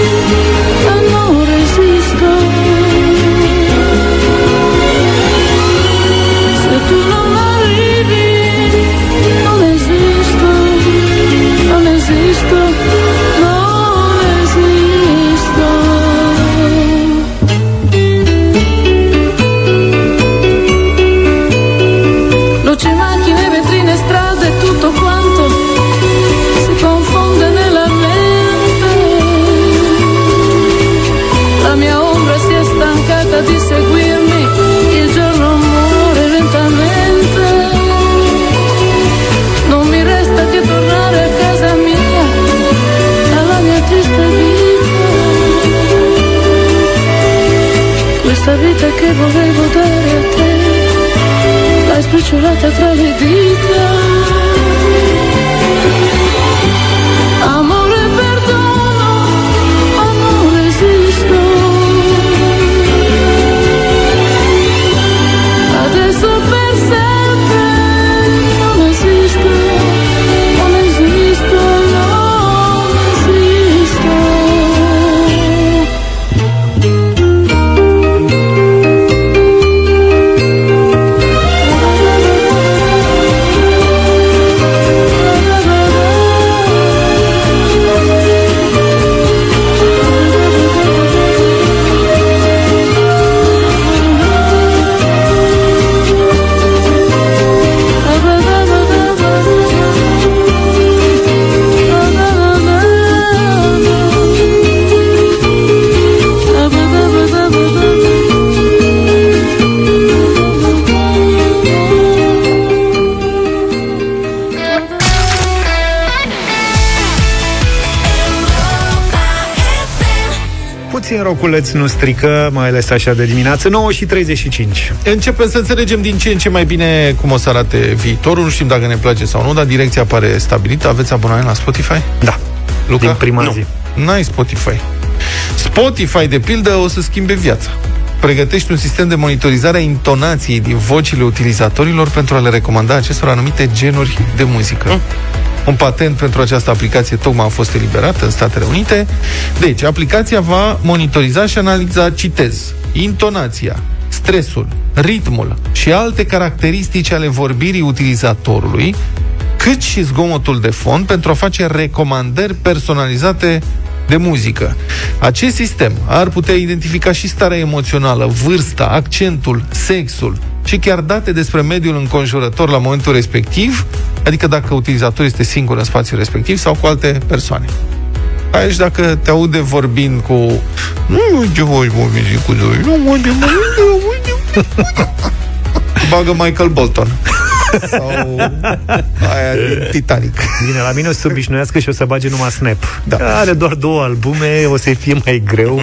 ma non resisto. Let's go. Supără-te, l-ai spriciurat atraledica. Amore, perdono, amore, esisto. Adesso per sempre non esisto, non esisto, non esisto. Roculeț nu strică, mai ales așa de dimineață. 9:35. Începem să înțelegem din ce în ce mai bine cum o să arate viitorul. Nu știm dacă ne place sau nu, dar direcția pare stabilită. Aveți abonament la Spotify? Da. Luca? Din prima zi. N-ai Spotify. Spotify, de pildă, o să schimbe viața. Pregătești un sistem de monitorizare a intonației din vocile utilizatorilor pentru a le recomanda acestora anumite genuri de muzică. Un patent pentru această aplicație tocmai a fost eliberat în Statele Unite. Deci, aplicația va monitoriza și analiza, citez, intonația, stresul, ritmul și alte caracteristici ale vorbirii utilizatorului, cât și zgomotul de fond, pentru a face recomandări personalizate de muzică. Acest sistem ar putea identifica și starea emoțională, vârsta, accentul, sexul și chiar date despre mediul înconjurător la momentul respectiv, adică dacă utilizatorul este singur în spațiul respectiv sau cu alte persoane. Aici, dacă te aude vorbind cu... bagă Michael Bolton. Sau aia din Titanic. Bine, la mine o să se obișnuiască și o să bage numai Snap. Da. Are doar 2 albume, o să-i fie mai greu.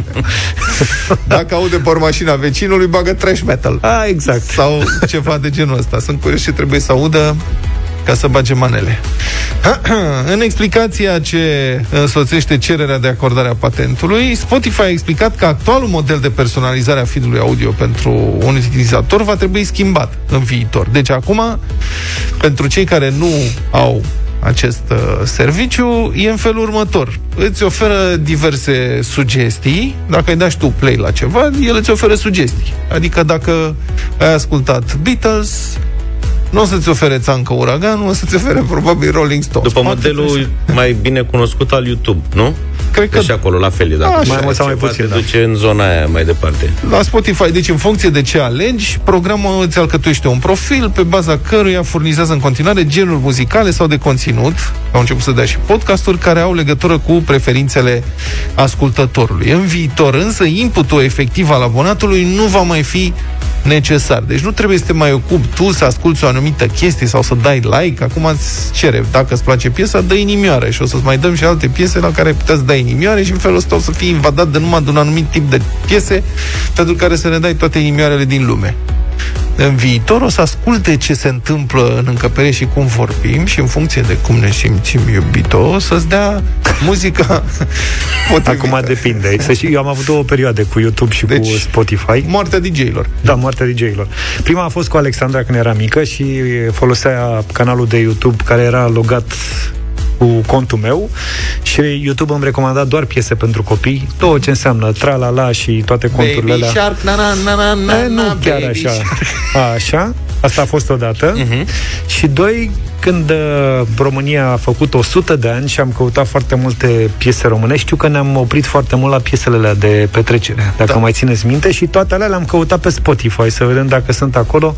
Dacă aude por mașina vecinului, bagă trash metal. A, exact. Sau ceva de genul ăsta. Sunt curios ce trebuie să audă ca să bage manele. În explicația ce însoțește cererea de acordare a patentului, Spotify a explicat că actualul model de personalizare a feed-ului audio pentru un utilizator va trebui schimbat în viitor. Deci acum, pentru cei care nu au acest serviciu, e în felul următor. Îți oferă diverse sugestii. Dacă îi dai tu play la ceva, el îți oferă sugestii. Adică dacă ai ascultat Beatles, nu o să-ți ofere Țancă Uragan, nu o să-ți ofere probabil Rolling Stones. După modelul mai bine cunoscut al YouTube, nu? Cred că și acolo la fel, dacă mai mult sau mai puțin, te duce în zona aia mai departe. La Spotify, deci în funcție de ce alegi, programul îți alcătuiește un profil pe baza căruia furnizează în continuare genuri muzicale sau de conținut. Au început să dea și podcasturi care au legătură cu preferințele ascultătorului. În viitor însă, inputul efectiv al abonatului nu va mai fi necesar. Deci nu trebuie să te mai ocupi tu să asculți o anumită chestie sau să dai like. Acum îți cere, dacă îți place piesa, dă inimioare și o să-ți mai dăm și alte piese la care puteți da inimioare și în felul ăsta o să fii invadat de numai de un anumit tip de piese pentru care să ne dai toate inimioarele din lume. În viitor o să asculte ce se întâmplă în încăpere și cum vorbim și în funcție de cum ne simțim, iubito, o să-ți dea muzica potrivită. Acum depinde. Eu am avut 2 perioade cu YouTube și deci, cu Spotify. Moartea DJ-ilor. Da, moartea DJ-ilor. Prima a fost cu Alexandra când era mică și folosea canalul de YouTube care era logat cu contul meu și YouTube îmi recomanda doar piese pentru copii, tot ce înseamnă Tralala și toate conturile alea. Baby Shark, nu chiar așa. Așa, asta a fost odată. Și 2, când România a făcut 100 de ani și am căutat foarte multe piese românești, știu că ne-am oprit foarte mult la pieselele de petrecere, dacă mai țineți minte, și toate alea le-am căutat pe Spotify, să vedem dacă sunt acolo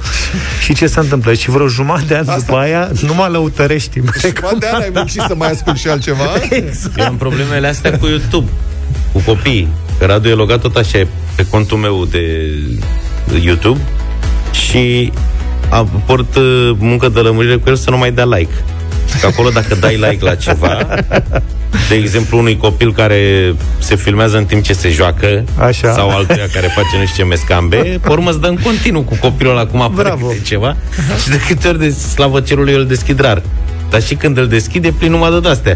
și ce se întâmplă. Și vreo jumătate de ani după aia, numai lăutărești. Jumătate de ani ai muncit să mai ascult și altceva? Exact. Eu am problemele astea cu YouTube, cu copiii. Radu e logat tot așa pe contul meu de YouTube și aport muncă de lămurire cu el să nu mai dea like. Că acolo dacă dai like la ceva, de exemplu, unui copil care se filmează în timp ce se joacă. Așa. Sau altuia care face nu știu ce mescambe. Pe urmă îți dă în continuu cu copilul ăla cum apare câte ceva. Și de câte ori, de slavă cerului, eu îl deschid rar. Dar și când îl deschide, plin numai de astea.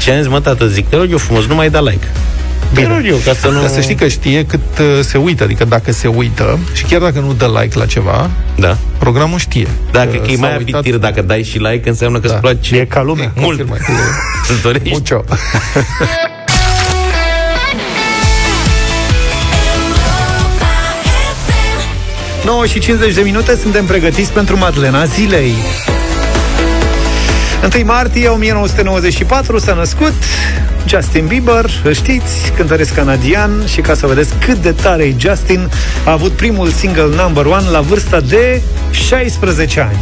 Și am zis, mă, tată, zic, te rog eu frumos, nu mai da like. Eu, ca să nu... Dar să știi că știe cât se uită. Adică dacă se uită și chiar dacă nu dă like la ceva, da, programul știe. Dacă că e mai abitir, dacă dai și like, înseamnă că da, îți place. E ca lumea. E mult. Îți dorești. Mucho. și 50 de minute, suntem pregătiți pentru Madlena Zilei. 1 martie 1994 s-a născut Justin Bieber, știți, cântăresc canadian, și ca să vedeți cât de tare e Justin, a avut primul single number one la vârsta de 16 ani.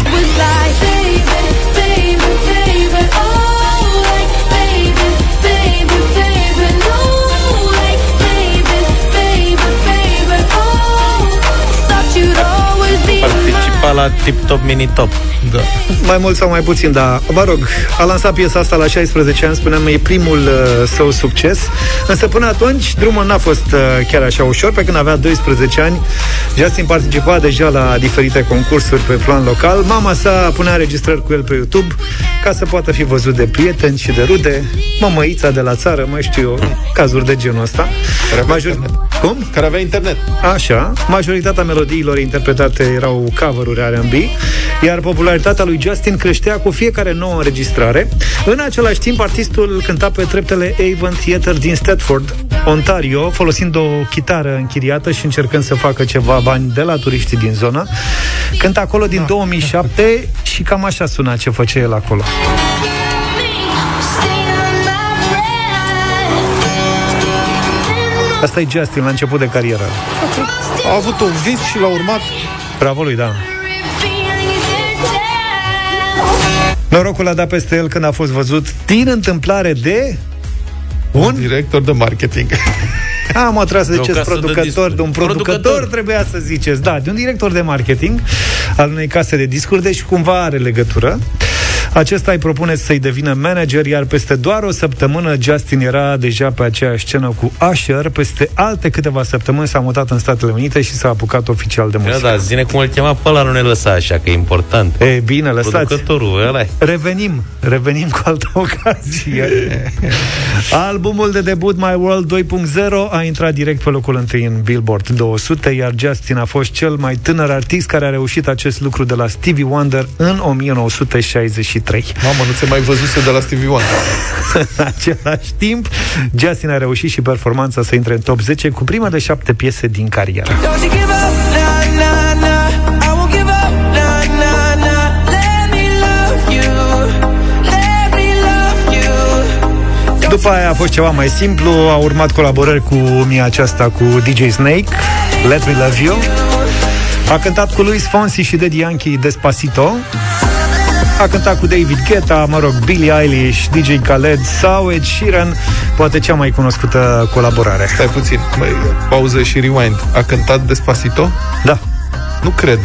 La tip-top, mini-top, da. Mai mult sau mai puțin, dar mă rog, a lansat piesa asta la 16 ani. Spuneam, e primul său succes. Însă până atunci drumul n-a fost chiar așa ușor. Pe când avea 12 ani, Justin participa deja la diferite concursuri pe plan local. Mama sa punea înregistrări cu el pe YouTube ca să poată fi văzut de prieteni și de rude. Mămăița de la țară, mai știu eu, cazuri de genul ăsta. Care avea internet. Așa, majoritatea melodiilor interpretate erau cover-uri R&B, iar popularitatea lui Justin creștea cu fiecare nouă înregistrare. În același timp, artistul cânta pe treptele Avon Theatre din Stratford, Ontario, folosind o chitară închiriată și încercând să facă ceva bani de la turiștii din zonă. Cânta acolo din 2007 și cam așa suna ce făcea el acolo. Asta e Justin la început de carieră. A avut un vis și l-a urmat. Bravo lui, da. Norocul a dat peste el când a fost văzut din întâmplare de un director de marketing. Am atras de ce producător, de un producător trebuia să ziceți, da, de un director de marketing al unei case de discuri, deci cumva are legătură. Acesta îi propune să-i devină manager, iar peste doar o săptămână Justin era deja pe aceeași scenă cu Usher. Peste alte câteva săptămâni s-a mutat în Statele Unite și s-a apucat oficial de muzică. Da, zine cum îl chema pe ăla, nu ne lăsa așa, că e important. E bine, lăsați. Revenim cu altă ocazie. Albumul de debut My World 2.0 a intrat direct pe locul întâi în Billboard 200, iar Justin a fost cel mai tânăr artist care a reușit acest lucru de la Stevie Wonder în 1963. Mamă, nu se mai văzuse de la Stevie Wonder. În același timp, Justin a reușit și performanța să intre în top 10 cu prima de 7 piese din carieră. După aia a fost ceva mai simplu, a urmat colaborări cu mia aceasta cu DJ Snake, Let Me Love You. A cântat cu Luis Fonsi și Daddy Yankee Despacito. A cântat cu David Guetta, mă rog, Billie Eilish, DJ Khaled sau Ed Sheeran, poate cea mai cunoscută colaborare. Stai puțin, pauză și rewind. A cântat Despacito? Da. Nu cred.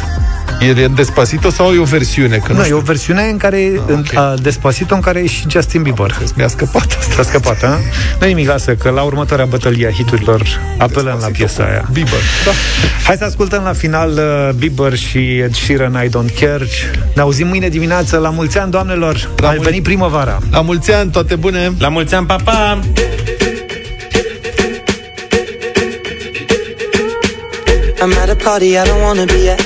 E Despacito sau e o versiune? Că nu, e o versiune în care, okay, Despacito în care e și Justin Bieber. Mi-a scăpat asta. A? Nu-i nimic, lasă, că la următoarea bătălie a hiturilor apelăm la piesa aia. Bieber. Da. Hai să ascultăm la final Bieber și Ed Sheeran, I Don't Care. Ne auzim mâine dimineață. La mulți ani, doamnelor. A venit primăvara. La mulți ani, toate bune. La mulți ani, pa, pa. I'm at a party I don't wanna be at.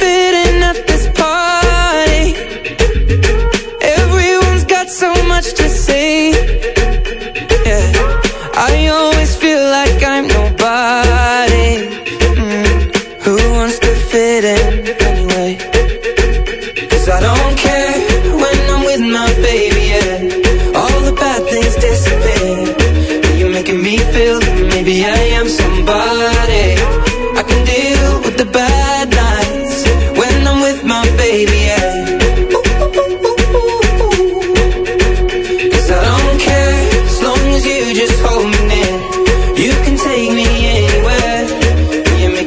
fit in at this party. Everyone's got so much to say. Yeah, I always feel like I'm nobody. Anyway, 'cause I don't care when I'm with my baby, yeah. All the bad things disappear. But you're making me feel that maybe I am somebody. I can deal with the bad nights when I'm with my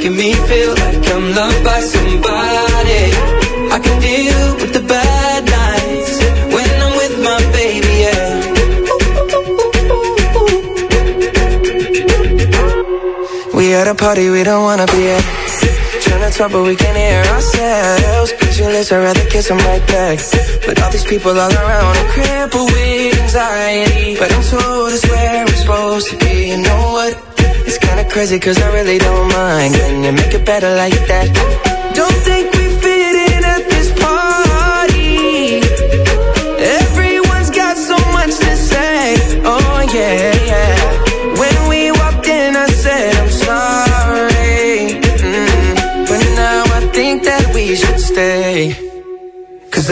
making me feel like I'm loved by somebody. I can deal with the bad nights when I'm with my baby, yeah. We at a party we don't wanna be at. Trying to talk but we can't hear ourselves. Pictureless, I'd rather kiss them right back. But all these people all around are crippled with anxiety. But I'm told it's where I'm supposed to be. You know what? It's kinda crazy cause I really don't mind. Can you make it better like that? Don't think we fit in at this party. Everyone's got so much to say. Oh yeah, yeah. When we walked in I said I'm sorry. But now I think that we should stay. Cause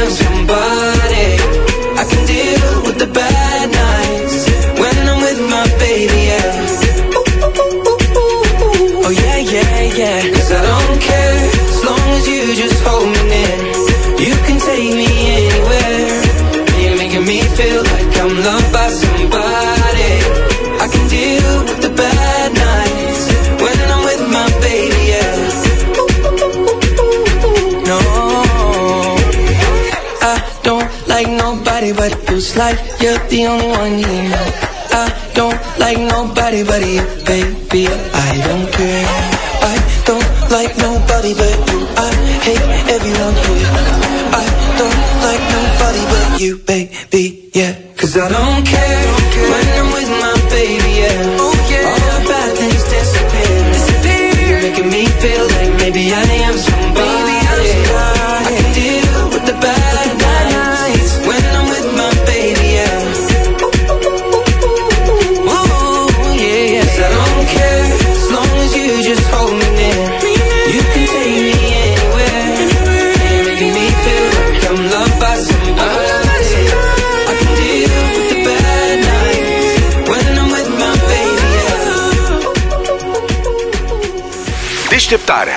am somebody. I can deal with the bad nights when I'm with my baby, yeah. Oh yeah, yeah, yeah. Cause I don't care as long as you just hold me near. You can take me anywhere. You're making me feel like I'm loved by somebody. I can deal with the bad nights when I'm with my baby, yeah. No, I don't like nobody but it feels like you're the only one here. I don't like nobody but you, baby, I don't care. I don't like nobody but you, I hate everyone here. I don't like nobody but you, baby, yeah. Cause I don't care when I'm with my baby, yeah. Oh, yeah. All the bad things disappear. You're making me feel like maybe I am somebody. Deșteptarea